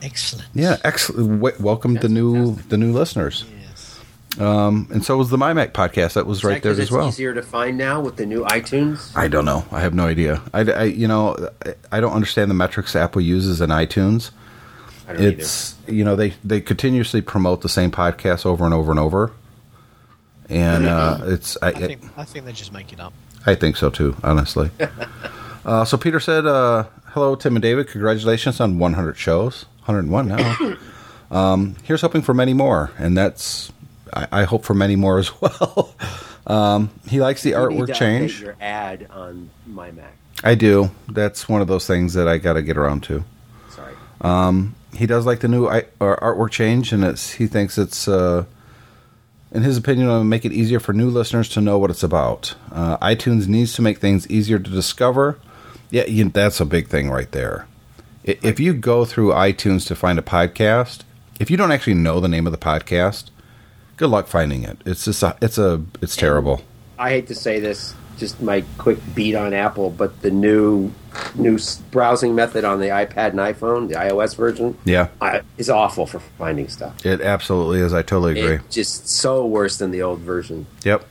excellent. Yeah, excellent. W- welcome That's the new fantastic. the new listeners. Yes. Um, and so was the MyMac podcast. That was is right that there as well. It's easier to find now with the new iTunes? I don't know. I have no idea. I, I, you know, I don't understand the metrics Apple uses in iTunes. I don't it's, either. You know, they, they continuously promote the same podcast over and over and over. And uh, it's... I, I, think, I think they just make it up. I think so, too, honestly. uh, so Peter said, uh, hello, Tim and David. Congratulations on one hundred shows. one hundred and one now. um, here's hoping for many more. And that's... I hope for many more as well. um, he likes the you artwork need to change. Your ad on my Mac. I do. That's one of those things that I got to get around to. Sorry. Um, he does like the new I, or artwork change, and it's, he thinks it's, uh, in his opinion, it'll make it easier for new listeners to know what it's about. Uh, iTunes needs to make things easier to discover. Yeah, you, that's a big thing right there. If you go through iTunes to find a podcast, if you don't actually know the name of the podcast, good luck finding it. It's just a, it's a it's terrible. I hate to say this, just my quick beat on Apple, but the new new browsing method on the iPad and iPhone, the iOS version, yeah, I, is awful for finding stuff. It absolutely is. I totally agree. It's just so worse than the old version. Yep.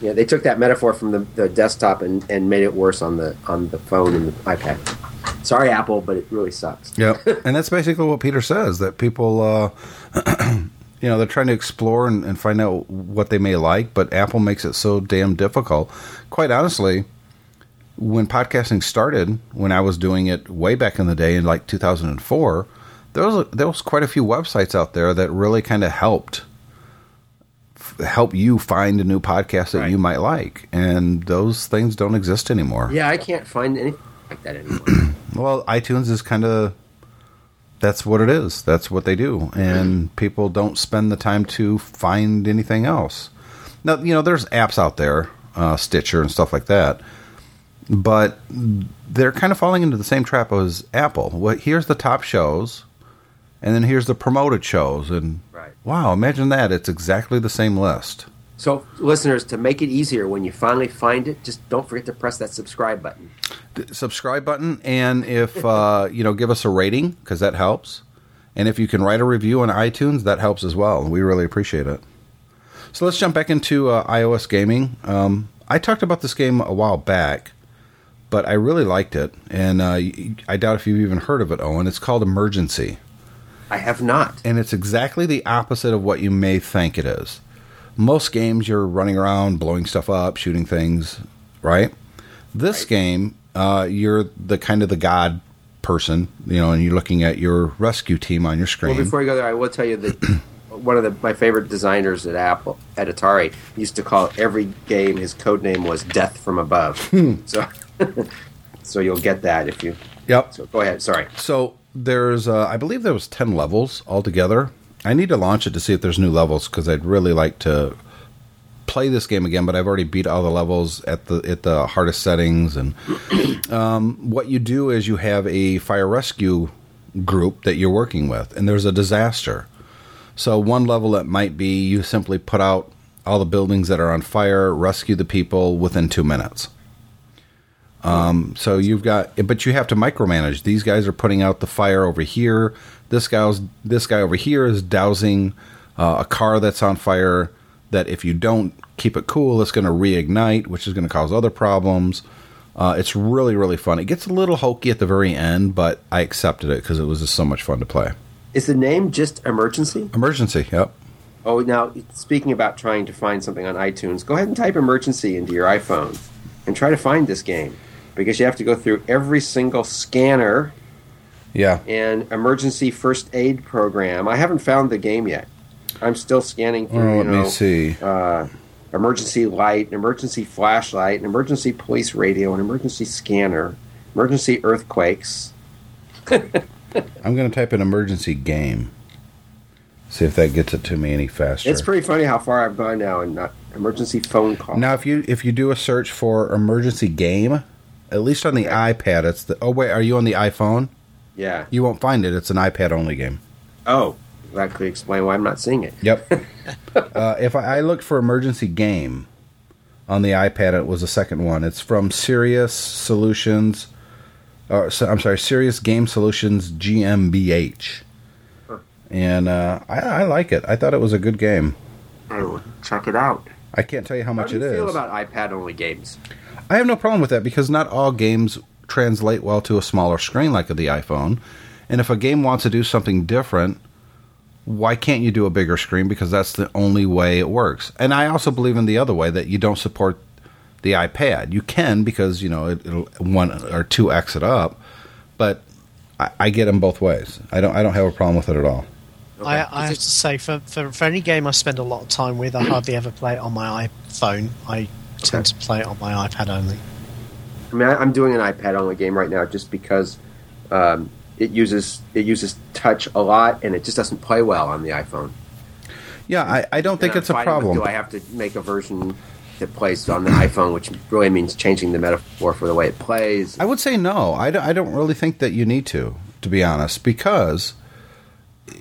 Yeah, they took that metaphor from the, the desktop and, and made it worse on the on the phone and the iPad. Sorry, Apple, but it really sucks. Yep. And that's basically what Peter says, that people. Uh, You know, they're trying to explore and, and find out what they may like, but Apple makes it so damn difficult. Quite honestly, when podcasting started, when I was doing it way back in the day in like two thousand four, there was, there was quite a few websites out there that really kind of helped f- help you find a new podcast that right. you might like. And those things don't exist anymore. Yeah, I can't find anything like that anymore. Well, iTunes is kind of... That's what it is. That's what they do. And people don't spend the time to find anything else. Now, you know, there's apps out there, uh, Stitcher and stuff like that. But they're kind of falling into the same trap as Apple. Well, here's the top shows, and then here's the promoted shows. And right. Wow, imagine that. It's exactly the same list. So, listeners, to make it easier, when you finally find it, just don't forget to press that subscribe button. The subscribe button, and if, uh, you know, give us a rating, because that helps. And if you can write a review on iTunes, that helps as well. We really appreciate it. So let's jump back into uh, iOS gaming. Um, I talked about this game a while back, but I really liked it. And uh, I doubt if you've even heard of it, Owen. It's called Emergency. I have not. And it's exactly the opposite of what you may think it is. Most games, you're running around, blowing stuff up, shooting things, right? This right. game, uh, you're the kind of the god person, you know, and you're looking at your rescue team on your screen. Well, before you go there, I will tell you that one of the, my favorite designers at Apple, at Atari, used to call every game, his code name was Death from Above. Hmm. So, so you'll get that if you... Yep. So go ahead. Sorry. So there's, uh, I believe there was ten levels altogether. I need to launch it to see if there's new levels, because I'd really like to play this game again, but I've already beat all the levels at the at the hardest settings. And um, what you do is you have a fire rescue group that you're working with, and there's a disaster. So one level that might be you simply put out all the buildings that are on fire, rescue the people within two minutes. Um, so you've got, but you have to micromanage. These guys are putting out the fire over here. This guy's, this guy over here is dousing uh, a car that's on fire that if you don't keep it cool, it's going to reignite, which is going to cause other problems. Uh, it's really, really fun. It gets a little hokey at the very end, but I accepted it because it was just so much fun to play. Is the name just Emergency? Emergency, yep. Oh, now, speaking about trying to find something on iTunes, go ahead and type Emergency into your iPhone and try to find this game. Because you have to go through every single scanner, yeah, and emergency first aid program. I haven't found the game yet. I'm still scanning through. Oh, let you know, me see. Uh, emergency light, an emergency flashlight, an emergency police radio, an emergency scanner, emergency earthquakes. I'm going to type an emergency game. See if that gets it to me any faster. It's pretty funny how far I've gone now, and not emergency phone call. Now, if you if you do a search for emergency game. At least on the iPad, it's the... Oh, wait, are you on the iPhone? Yeah. You won't find it. It's an iPad-only game. Oh, that could explain why I'm not seeing it. Yep. uh, if I, I looked for Emergency Game on the iPad, it was the second one. It's from Serious Solutions... Uh, so, I'm sorry, Serious Game Solutions G M B H. Huh. And uh, I, I like it. I thought it was a good game. I will check it out. I can't tell you how much it is. How do you feel about iPad-only games? I have no problem with that because not all games translate well to a smaller screen like the iPhone. And if a game wants to do something different, why can't you do a bigger screen? Because that's the only way it works. And I also believe in the other way, that you don't support the iPad. You can because, you know, it, it'll one or two X it up. But I, I get them both ways. I don't I don't have a problem with it at all. Okay. I, I have to say, for, for, for any game I spend a lot of time with, I hardly ever play it on my iPhone. I okay. tend to play it on my iPad only. I mean, I, I'm doing an iPad-only game right now just because um, it uses it uses touch a lot, and it just doesn't play well on the iPhone. Yeah, I, I don't and think I'm it's a problem. With, do I have to make a version that plays on the iPhone, which really means changing the metaphor for the way it plays? I would say no. I, d- I don't really think that you need to, to be honest, because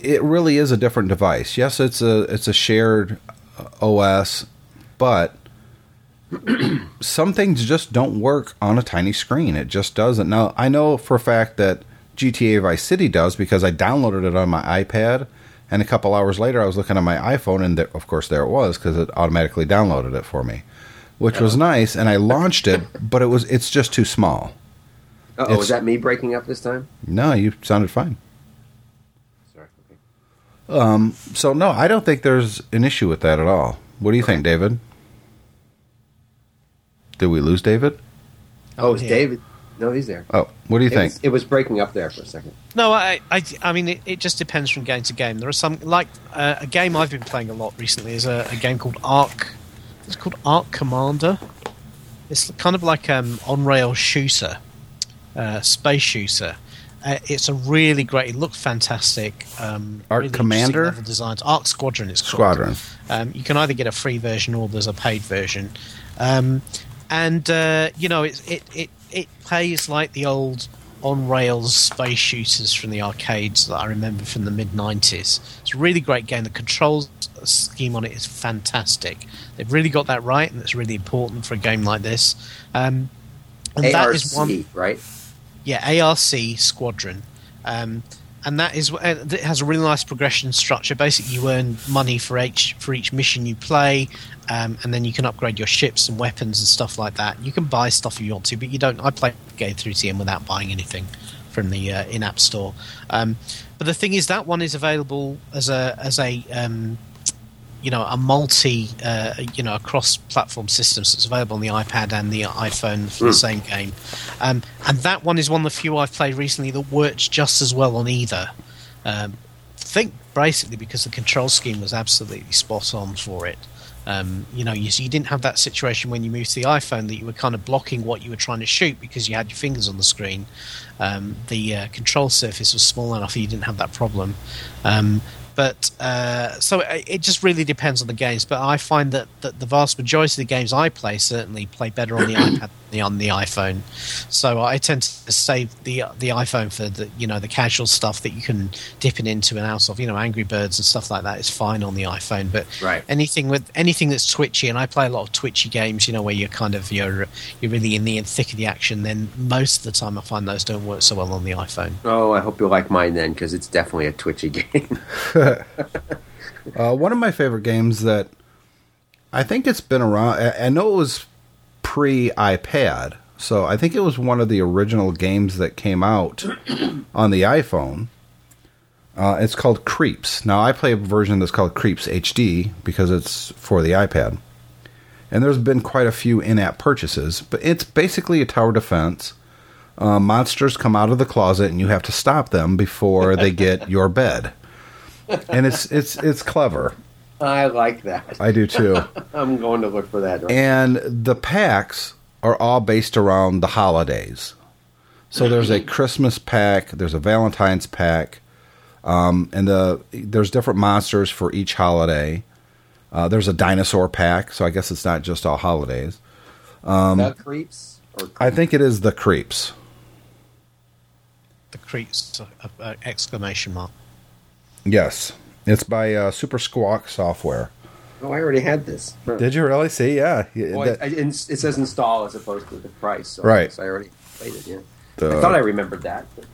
it really is a different device. Yes, it's a it's a shared O S, but some things just don't work on a tiny screen. It just doesn't. Now, I know for a fact that G T A Vice City does because I downloaded it on my iPad, and a couple hours later I was looking at my iPhone, and the, of course there it was because it automatically downloaded it for me, which was nice, and I launched it, but it was it's just too small. Uh-oh, was that me breaking up this time? No, you sounded fine. Um, so, no, I don't think there's an issue with that at all. What do you think, David? Did we lose David? Oh, oh it's yeah. David. No, he's there. Oh, what do you it think? Was, it was breaking up there for a second. No, I I, I mean, it, it just depends from game to game. There are some, like, uh, a game I've been playing a lot recently is a, a game called Arc. It's called Arc Commander. It's kind of like an um, on-rail shooter, uh, space shooter. Uh, it's a really great. It looked fantastic. Um, Arc really Commander level designs. Arc Squadron. It's called. Squadron. Um, you can either get a free version or there's a paid version, um, and uh, you know it it it it plays like the old on rails space shooters from the arcades that I remember from the mid nineties. It's a really great game. The control scheme on it is fantastic. They've really got that right, and that's really important for a game like this. Um, and A R C, that is one right. Yeah, Arc Squadron, um, and that is uh, it has a really nice progression structure. Basically, you earn money for each for each mission you play, um, and then you can upgrade your ships and weapons and stuff like that. You can buy stuff if you want to, but you don't. I play the game through T M without buying anything from the uh, in-app store. Um, but the thing is, that one is available as a as a um, you know a multi uh, you know a cross-platform system, so it's available on the iPad and the iPhone for mm. the same game, um, and that one is one of the few I've played recently that works just as well on either. um, I think basically because the control scheme was absolutely spot on for it. Um, you know, you, you didn't have that situation when you moved to the iPhone that you were kind of blocking what you were trying to shoot because you had your fingers on the screen. Um, the uh, control surface was small enough that you didn't have that problem. um, But uh, so it just really depends on the games. But I find that, that the vast majority of the games I play certainly play better on the iPad than on the iPhone. So I tend to save the the iPhone for the you know the casual stuff that you can dip it into and out of. You know, Angry Birds and stuff like that is fine on the iPhone. But right. anything with anything that's twitchy, and I play a lot of twitchy games. You know, where you're kind of you're you're really in the thick of the action. Then most of the time, I find those don't work so well on the iPhone. Oh, I hope you like mine then, because it's definitely a twitchy game. uh, one of my favorite games that I think it's been around, I, I know it was pre-iPad, so I think it was one of the original games that came out on the iPhone. Uh, it's called Creeps. Now, I play a version that's called Creeps H D because it's for the iPad. And there's been quite a few in-app purchases, but it's basically a tower defense. Uh, monsters come out of the closet and you have to stop them before they get your bed. And it's it's it's clever. I like that. I do too. I'm going to look for that. Right and now. The packs are all based around the holidays. So there's a Christmas pack, there's a Valentine's pack, um, and the there's different monsters for each holiday. Uh, there's a dinosaur pack, so I guess it's not just all holidays. Um, the Creeps? Or Creeps? I think it is the Creeps. The Creeps! Uh, uh, exclamation mark. Yes. It's by uh, Super Squawk Software. Oh, I already had this. Huh. Did you really? See, yeah. Well, that, it, it says install as opposed to the price. So right. I, I already played it, yeah. The, I thought I remembered that. But.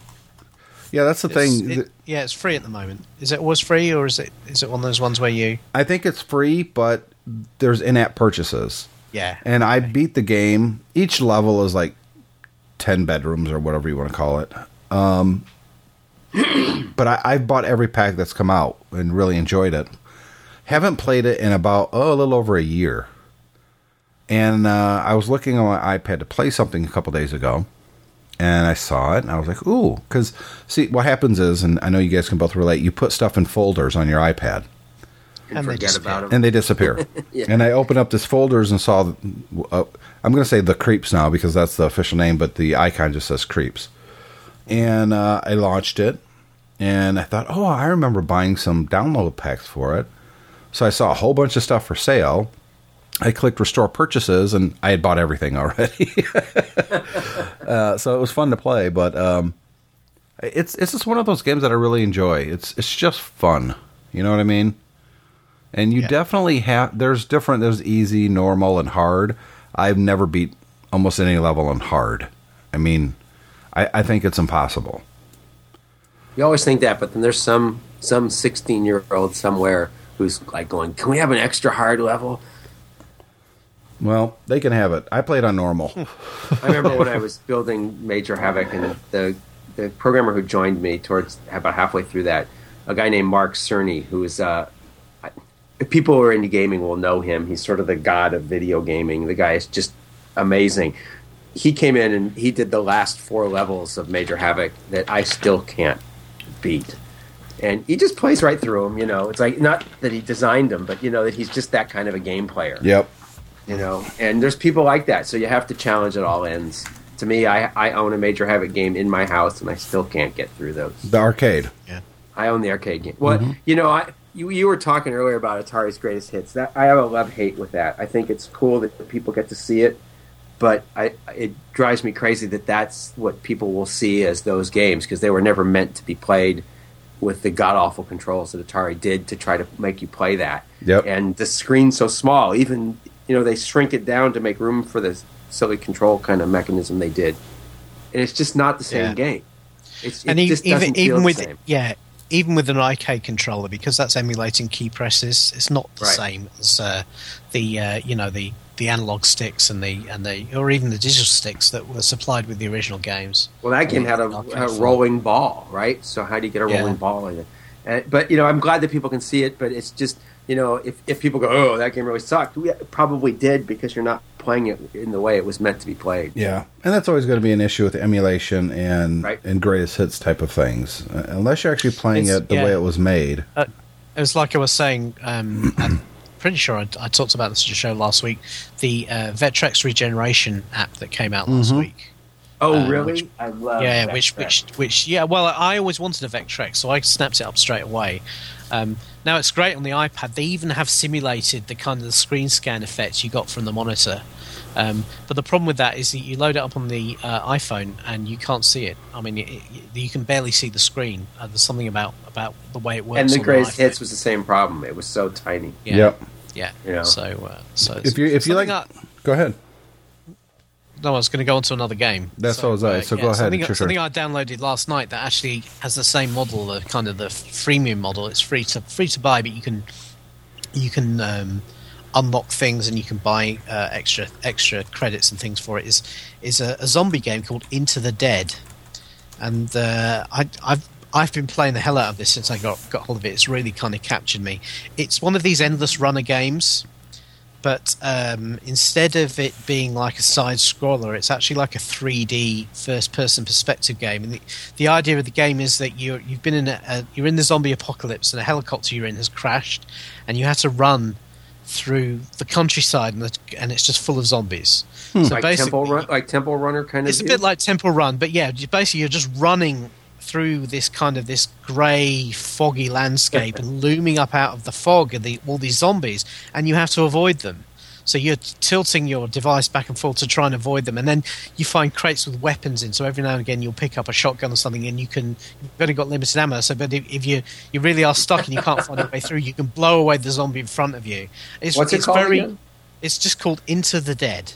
Yeah, that's the it's, thing. It, yeah, it's free at the moment. Is it always free, or is it is it one of those ones where you... I think it's free, but there's in-app purchases. Yeah. And okay. I beat the game. Each level is like ten bedrooms or whatever you want to call it. Um, but I, I've bought every pack that's come out and really enjoyed it. Haven't played it in about, oh, a little over a year. And uh, I was looking on my iPad to play something a couple days ago. And I saw it, and I was like, ooh. Because, see, what happens is, and I know you guys can both relate, you put stuff in folders on your iPad. And, and forget about them. And they disappear. Yeah. And I opened up this folders and saw, uh, I'm going to say the Creeps now, because that's the official name, but the icon just says Creeps. And uh, I launched it, and I thought, oh, I remember buying some download packs for it. So I saw a whole bunch of stuff for sale. I clicked restore purchases, and I had bought everything already. uh, so it was fun to play, but um, it's it's just one of those games that I really enjoy. It's it's just fun, you know what I mean? And you yeah. definitely have. There's different. There's easy, normal, and hard. I've never beat almost any level on hard. I mean, I, I think it's impossible. You always think that, but then there's some some sixteen year old somewhere who's like going, "Can we have an extra hard level?" Well, they can have it. I played on normal. I remember when I was building Major Havoc, and the the programmer who joined me towards about halfway through that, a guy named Mark Cerny, who is uh, people who are into gaming will know him. He's sort of the god of video gaming. The guy is just amazing. He came in and he did the last four levels of Major Havoc that I still can't beat. And he just plays right through them. You know, it's like not that he designed them, but you know that he's just that kind of a game player. Yep. You know, and there's people like that, so you have to challenge at all ends. To me, I, I own a Major Havoc game in my house, and I still can't get through those. The arcade. Yeah, I own the arcade game. Well, mm-hmm. you know, I you, you were talking earlier about Atari's greatest hits. That I have a love-hate with that. I think it's cool that people get to see it, but I it drives me crazy that that's what people will see as those games, because they were never meant to be played with the god-awful controls that Atari did to try to make you play that. Yep. And the screen's so small, even... You know, they shrink it down to make room for the silly control kind of mechanism they did, and it's just not the same yeah. game. It's, it and even, just doesn't even, feel even the with same. yeah, even with an arcade controller, because that's emulating key presses, it's not the right. same as uh, the uh, you know the, the analog sticks and the and the or even the digital sticks that were supplied with the original games. Well, that game had a, a rolling ball, right? So how do you get a rolling yeah. ball in it? Uh, but you know, I'm glad that people can see it, but it's just. You know, if, if people go, oh, that game really sucked, we probably did because you're not playing it in the way it was meant to be played. Yeah, and that's always going to be an issue with emulation and right. and greatest hits type of things, uh, unless you're actually playing it's, it the yeah. way it was made. Uh, it was like I was saying, um, I'm pretty sure I, I talked about this in the show last week, the uh, Vectrex Regeneration app that came out last mm-hmm. week. Oh, um, really? Which, I love yeah, Vectrex. Which, which, which, yeah, well, I always wanted a Vectrex, so I snapped it up straight away. Um, now it's great on the iPad. They even have simulated the kind of the screen scan effect you got from the monitor. Um, but the problem with that is that you load it up on the uh, iPhone and you can't see it. I mean, it, it, you can barely see the screen. Uh, there's something about, about the way it works. And the greatest hits was the same problem. It was so tiny. Yeah. Yep. Yeah. You know. So, uh, so it's, if you if you like, I, go ahead. No, I was going to go on to another game. That's so, what I was like. So uh, yeah, go ahead. Something, sure, something sure. I downloaded last night that actually has the same model, the kind of the freemium model. It's free to free to buy, but you can you can um, unlock things and you can buy uh, extra extra credits and things for it. Is is a, a zombie game called Into the Dead, and uh, I, I've I've been playing the hell out of this since I got got hold of it. It's really kind of captured me. It's one of these endless runner games. But um, instead of it being like a side-scroller, it's actually like a three D first-person perspective game. And the, the idea of the game is that you're, you've been in a, a, you're in the zombie apocalypse and a helicopter you're in has crashed, and you have to run through the countryside, and, the, and it's just full of zombies. Hmm. So like, Temple Run, like Temple Runner kind of It's view? A bit like Temple Run, but yeah, basically you're just running through this kind of this grey, foggy landscape and looming up out of the fog are the, all these zombies, and you have to avoid them. So you're t- tilting your device back and forth to try and avoid them, and then you find crates with weapons in, so every now and again you'll pick up a shotgun or something, and you can, you've only got limited ammo, so but if, if you you really are stuck and you can't find your way through, you can blow away the zombie in front of you. It's, What's it it's called very, again? It's just called Into the Dead.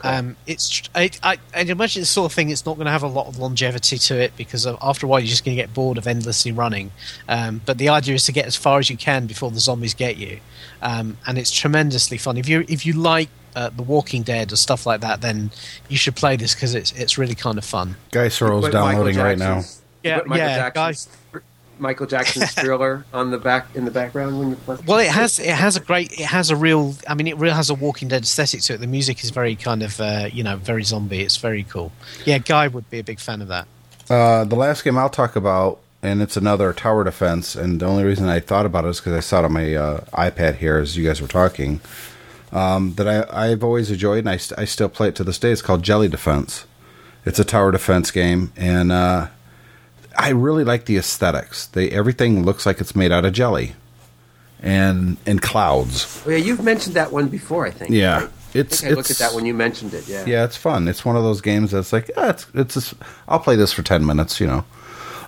Okay. Um, it's I, I, I imagine it's the sort of thing. It's not going to have a lot of longevity to it because after a while you're just going to get bored of endlessly running. Um, but the idea is to get as far as you can before the zombies get you, um, and it's tremendously fun. If you if you like uh, The Walking Dead or stuff like that, then you should play this because it's it's really kind of fun. Guy Searle's downloading right now. Yeah, Michael yeah, guys. Michael Jackson's Thriller on the back in the background when you play. Well, it has it has a great it has a real I mean it really has a Walking Dead aesthetic to it. The music is very kind of uh, you know very zombie. It's very cool. Yeah, Guy would be a big fan of that. Uh, the last game I'll talk about, and it's another tower defense. And the only reason I thought about it is because I saw it on my uh, iPad here as you guys were talking. Um, that I I've always enjoyed, and I I still play it to this day. It's called Jelly Defense. It's a tower defense game, and. Uh, I really like the aesthetics. They everything looks like it's made out of jelly, and and clouds. Oh, yeah, you've mentioned that one before, I think. Yeah, right? it's. I, think I it's, looked at that when you mentioned it. Yeah, yeah, it's fun. It's one of those games that's like, ah, it's it's. Just, I'll play this for ten minutes. You know,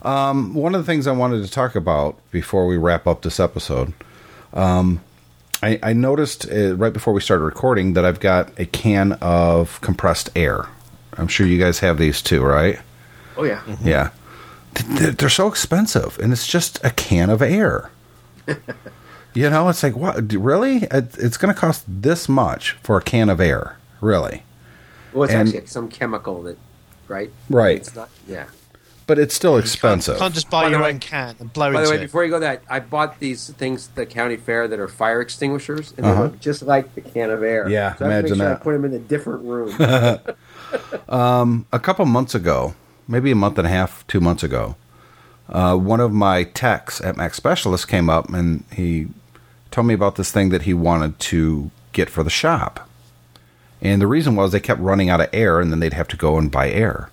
um, one of the things I wanted to talk about before we wrap up this episode, um, I, I noticed uh, right before we started recording that I've got a can of compressed air. I'm sure you guys have these too, right? Oh yeah, mm-hmm. yeah. They're so expensive, and it's just a can of air. You know, it's like, what? Really? It's going to cost this much for a can of air, really? Well, it's and, actually some chemical that, right? Right. It's not, yeah. But it's still expensive. You can't, you can't just buy by your own way, can and blow into it. By the way, before you go that, I bought these things at the county fair that are fire extinguishers, and uh-huh. they look just like the can of air. Yeah, so imagine I have to make sure that. I put them in a different room. um, a couple months ago. Maybe a month and a half, two months ago, uh, one of my techs at Mac Specialist came up and he told me about this thing that he wanted to get for the shop. And the reason was they kept running out of air and then they'd have to go and buy air.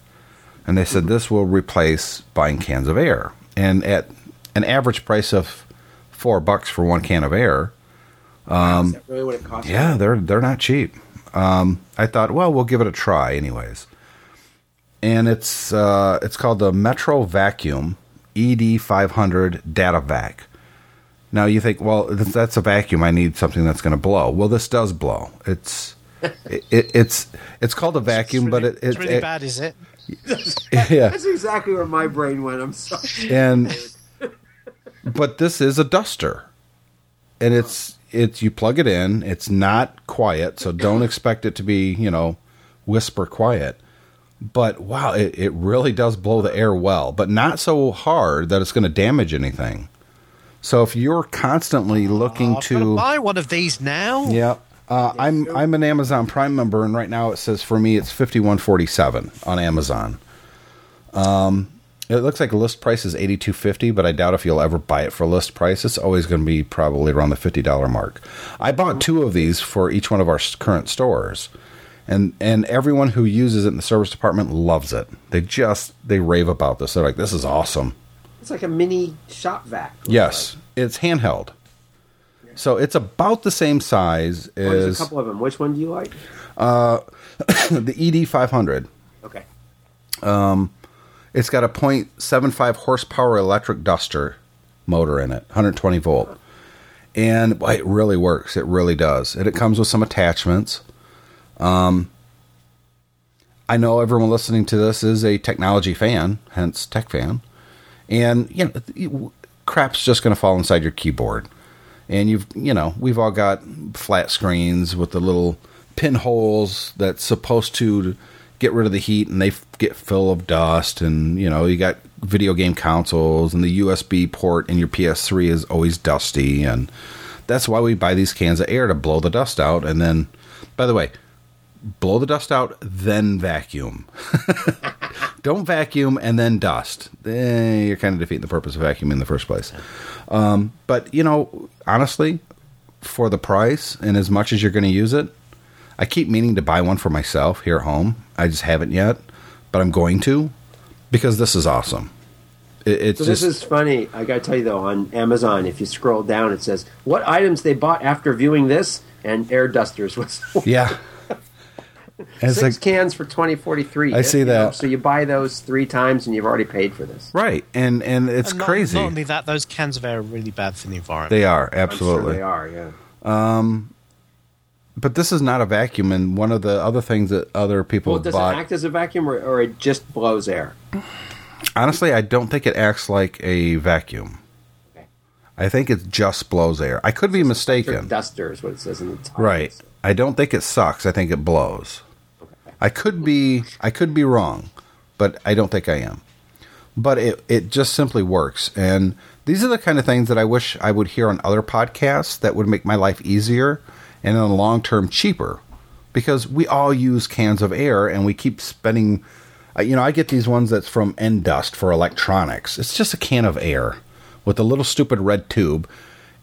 And they said, this will replace buying cans of air. And at an average price of four bucks for one can of air. Um, Is that really what it costs? Yeah, they're, they're not cheap. Um, I thought, well, we'll give it a try anyways. And it's uh, it's called the Metro Vacuum E D five hundred Data Vac. Now you think, well, that's a vacuum. I need something that's going to blow. Well, this does blow. It's it, it, it's it's called a vacuum, it's really, but it, it, it's really it, bad, is it? Yeah, that's exactly where my brain went. I'm sorry. And but this is a duster, and it's it's you plug it in. It's not quiet, so don't expect it to be you know whisper quiet. But, wow, it, it really does blow the air well, but not so hard that it's going to damage anything. So if you're constantly looking oh, to... buy one of these now? Yeah. Uh, I'm sure. I'm an Amazon Prime member, and right now it says for me it's fifty-one forty-seven on Amazon. Um, it looks like list price is eighty-two fifty, but I doubt if you'll ever buy it for list price. It's always going to be probably around the fifty dollars mark. I bought two of these for each one of our current stores. And and everyone who uses it in the service department loves it. They just, they rave about this. They're like, this is awesome. It's like a mini shop vac. Yes. Like. It's handheld. Yeah. So it's about the same size well, as... There's a couple of them. Which one do you like? Uh, the E D five hundred. Okay. Um, it's got a point seven five horsepower electric duster motor in it. one hundred twenty volt. Uh-huh. And well, it really works. It really does. And it comes with some attachments. Um, I know everyone listening to this is a technology fan, hence tech fan, and you know, crap's just going to fall inside your keyboard. And you've, you know, we've all got flat screens with the little pinholes that's supposed to get rid of the heat, and they get full of dust. And you know, you got video game consoles, and the U S B port in your P S three is always dusty, and that's why we buy these cans of air to blow the dust out, and then, by the way. Blow the dust out, then vacuum. Don't vacuum and then dust. Eh, you're kind of defeating the purpose of vacuum in the first place. Um, but, you know, honestly, for the price and as much as you're going to use it, I keep meaning to buy one for myself here at home. I just haven't yet, but I'm going to because this is awesome. It, it's so this just, is funny. I got to tell you, though, on Amazon, if you scroll down, it says what items they bought after viewing this, and air dusters was yeah. Six like, cans for twenty forty-three. I see that. Know? So you buy those three times and you've already paid for this. Right. And and it's and not, crazy. Not only that, those cans of air are really bad for the environment. They are, absolutely. I'm sure they are, yeah. Um, But this is not a vacuum, and one of the other things that other people well, does bought... Does it act as a vacuum, or, or it just blows air? Honestly, I don't think it acts like a vacuum. Okay. I think it just blows air. I could be mistaken. Duster is what it says in the title. Right. So. I don't think it sucks. I think it blows. Okay. I could be I could be wrong, but I don't think I am. But it, it just simply works. And these are the kind of things that I wish I would hear on other podcasts that would make my life easier. And in the long term, cheaper, because we all use cans of air and we keep spending. Uh, you know, I get these ones that's from N-Dust for electronics. It's just a can of air with a little stupid red tube,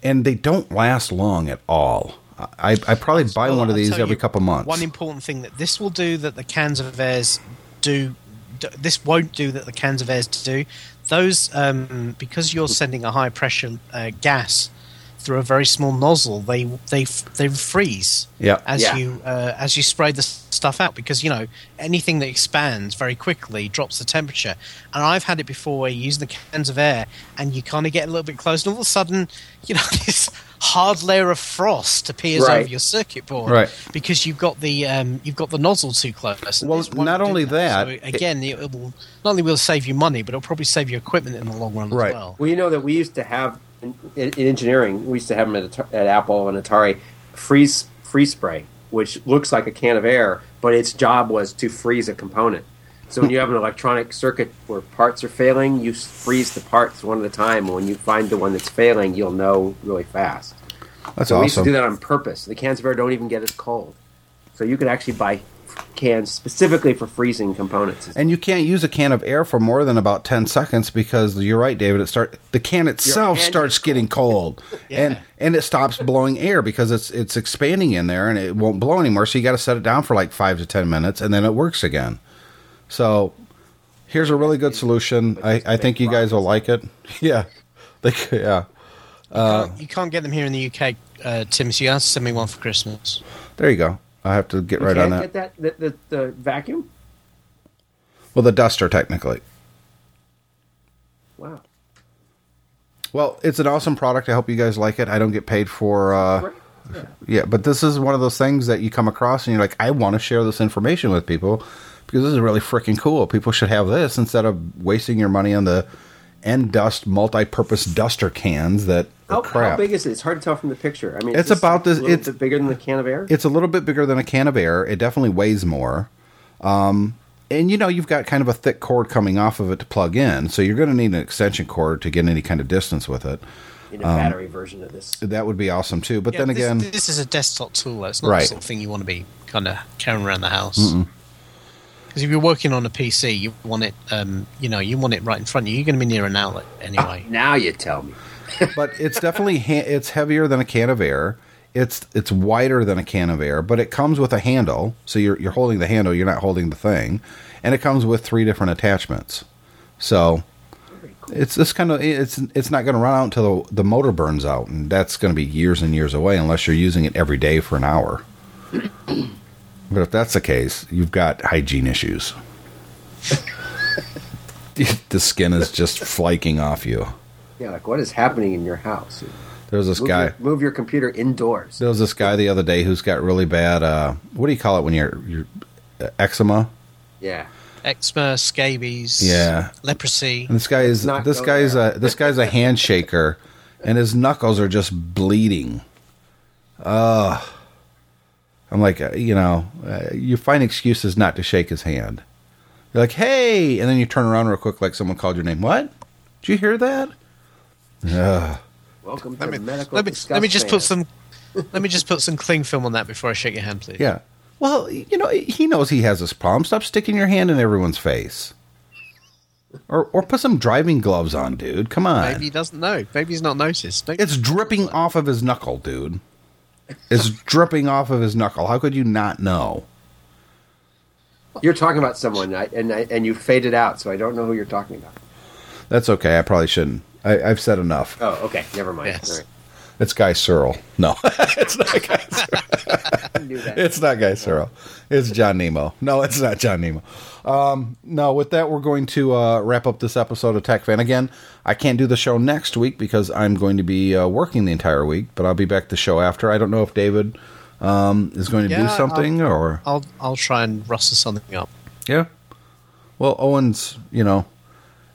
and they don't last long at all. I, I probably buy well, one of these every you, couple months. One important thing that this will do that the cans of airs do, do this won't do that the cans of airs do. Those um, because you're sending a high pressure uh, gas through a very small nozzle, they they they freeze yeah. as yeah. you uh, as you spray the stuff out, because you know anything that expands very quickly drops the temperature. And I've had it before where you use the cans of air and you kind of get a little bit close, and all of a sudden, you know, this hard layer of frost appears right. over your circuit board right. because you've got the um, you've got the nozzle too close. Well, not only that, that so again, it, it will not only will save you money, but it'll probably save your equipment in the long run right. as well. Well, you know that we used to have. In, in engineering, we used to have them at, at Apple and Atari, freeze freeze spray, which looks like a can of air, but its job was to freeze a component. So when you have an electronic circuit where parts are failing, you freeze the parts one at a time. When you find the one that's failing, you'll know really fast. That's so awesome. We used to do that on purpose. The cans of air don't even get as cold. So you could actually buy cans specifically for freezing components. And you can't use a can of air for more than about ten seconds, because you're right, David, it start the can itself starts getting cold. yeah. And and it stops blowing air because it's it's expanding in there and it won't blow anymore, so you got to set it down for like five to ten minutes and then it works again. So here's a really good solution. I, I think you guys will like it. Yeah. They, yeah. Uh, you, can't, you can't get them here in the U K, uh, Tim, so you have to send me one for Christmas. There you go. I have to get you right on that. Get that the, the, the vacuum? Well, the duster, technically. Wow. Well, it's an awesome product. I hope you guys like it. I don't get paid for... Uh, right. yeah. yeah, but this is one of those things that you come across and you're like, I want to share this information with people because this is really freaking cool. People should have this instead of wasting your money on the N-Dust multi-purpose duster cans that... How, how big is it? It's hard to tell from the picture. I mean, it's, it's about this. A little it's bit bigger than a can of air. It's a little bit bigger than a can of air. It definitely weighs more, um, and you know you've got kind of a thick cord coming off of it to plug in, so you're going to need an extension cord to get any kind of distance with it. In a um, battery version of this, that would be awesome too. But yeah, then this, again, this is a desktop tool. That's not right. the sort of thing you want to be kind of carrying around the house. Because if you're working on a P C, you want it. Um, you know, you want it right in front of you. You're going to be near an outlet anyway. Uh, now you tell me. But it's definitely ha- it's heavier than a can of air. It's it's wider than a can of air, but it comes with a handle. So you're you're holding the handle, you're not holding the thing. And it comes with three different attachments. So cool. it's this kind of it's it's not going to run out until the, the motor burns out, and that's going to be years and years away unless you're using it every day for an hour. But if that's the case, you've got hygiene issues. The skin is just flaking off you. Yeah, like what is happening in your house? There's this move guy. Your, move your computer indoors. There was this guy the other day who's got really bad. Uh, what do you call it when you're, you're uh, eczema? Yeah, eczema, scabies. Yeah, leprosy. And this guy is this guy's a, this guy's a handshaker, and his knuckles are just bleeding. Uh I'm like, you know, uh, you find excuses not to shake his hand. You're like, hey, and then you turn around real quick, like someone called your name. What? Did you hear that? Uh, Welcome to me, medical. Let me, let me just fan. put some. Let me just put some cling film on that before I shake your hand, please. Yeah. Well, you know, he knows he has this problem. Stop sticking your hand in everyone's face. Or, or put some driving gloves on, dude. Come on. Maybe he doesn't know. Maybe he's not noticed. Maybe it's dripping off of his knuckle, dude. It's dripping off of his knuckle. How could you not know? You're talking about someone, and I, and you faded out, so I don't know who you're talking about. That's okay. I probably shouldn't. I, I've said enough. Oh, okay. Never mind. Yes. All right. It's Guy Searle. No, it's not Guy Searle. I knew that. It's not Guy Searle. It's John Nemo. No, it's not John Nemo. Um, no, with that, we're going to uh, wrap up this episode of Tech Fan. Again, I can't do the show next week because I'm going to be uh, working the entire week, but I'll be back the show after. I don't know if David um, is going to yeah, do something, I'll, or I'll I'll try and rustle something up. Yeah. Well, Owen's, you know,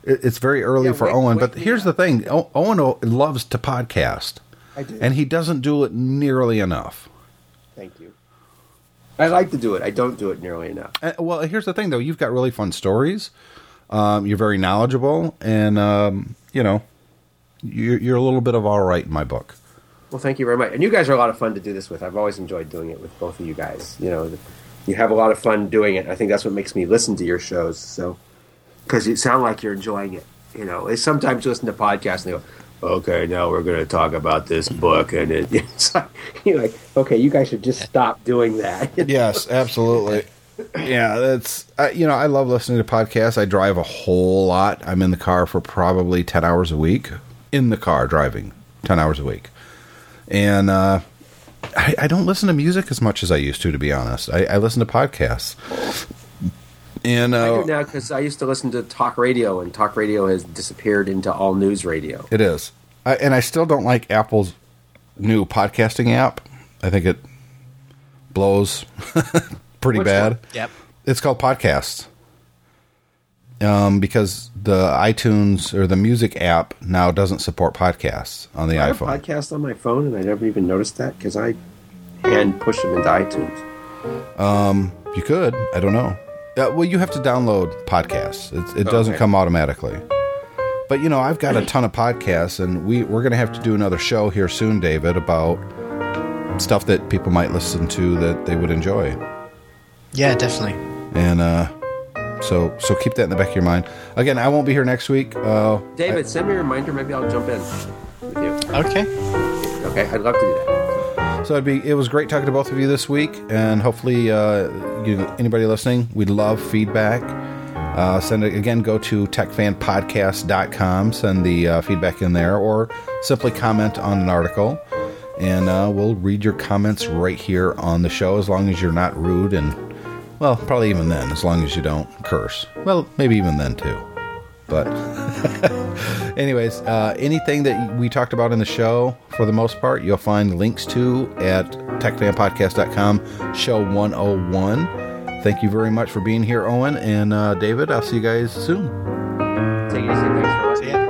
it, it's very early yeah, for wait, Owen, wait, but here's yeah. the thing: o- Owen loves to podcast, I do. And he doesn't do it nearly enough. Thank you. I like to do it. I don't do it nearly enough. Uh, well, here's the thing, though: you've got really fun stories. Um, you're very knowledgeable, and um, you know, you're, you're a little bit of all right in my book. Well, thank you very much. And you guys are a lot of fun to do this with. I've always enjoyed doing it with both of you guys. You know, you have a lot of fun doing it. I think that's what makes me listen to your shows. So, because you sound like you're enjoying it. You know, it's sometimes listen to podcasts and they go, "Okay, now we're going to talk about this book," and it, it's like you're like, "Okay, you guys should just stop doing that." Yes, absolutely. Yeah, that's uh, you know, I love listening to podcasts. I drive a whole lot. I'm in the car for probably ten hours a week. In the car driving, ten hours a week. And uh, I, I don't listen to music as much as I used to, to be honest. I, I listen to podcasts. And uh, I do now because I used to listen to talk radio, and talk radio has disappeared into all news radio. It is. I, and I still don't like Apple's new podcasting app. I think it blows pretty Which bad. One? Yep. It's called Podcasts. Um, because the iTunes or the music app now doesn't support podcasts on the I have iPhone. I have podcasts on my phone, and I never even noticed that because I hand push them into iTunes. Um, you could. I don't know. Uh, well, you have to download podcasts. It, it oh, doesn't okay. come automatically. But, you know, I've got a ton of podcasts, and we, we're going to have to do another show here soon, David, about stuff that people might listen to that they would enjoy. Yeah, definitely. And, uh... So so keep that in the back of your mind. Again, I won't be here next week. Uh, David, I, send me a reminder. Maybe I'll jump in with you. Okay. Okay, I'd love to do that. So it'd be, it was great talking to both of you this week. And hopefully, uh, you, anybody listening, we'd love feedback. Uh, send it, again, go to tech fan podcast dot com. Send the uh, feedback in there. Or simply comment on an article. And uh, we'll read your comments right here on the show, as long as you're not rude and... Well, probably even then, as long as you don't curse. Well, maybe even then, too. But anyways, uh, anything that we talked about in the show, for the most part, you'll find links to at tech fan podcast dot com, show one oh one. Thank you very much for being here, Owen and uh, David. I'll see you guys soon. Take it easy. Thanks for watching.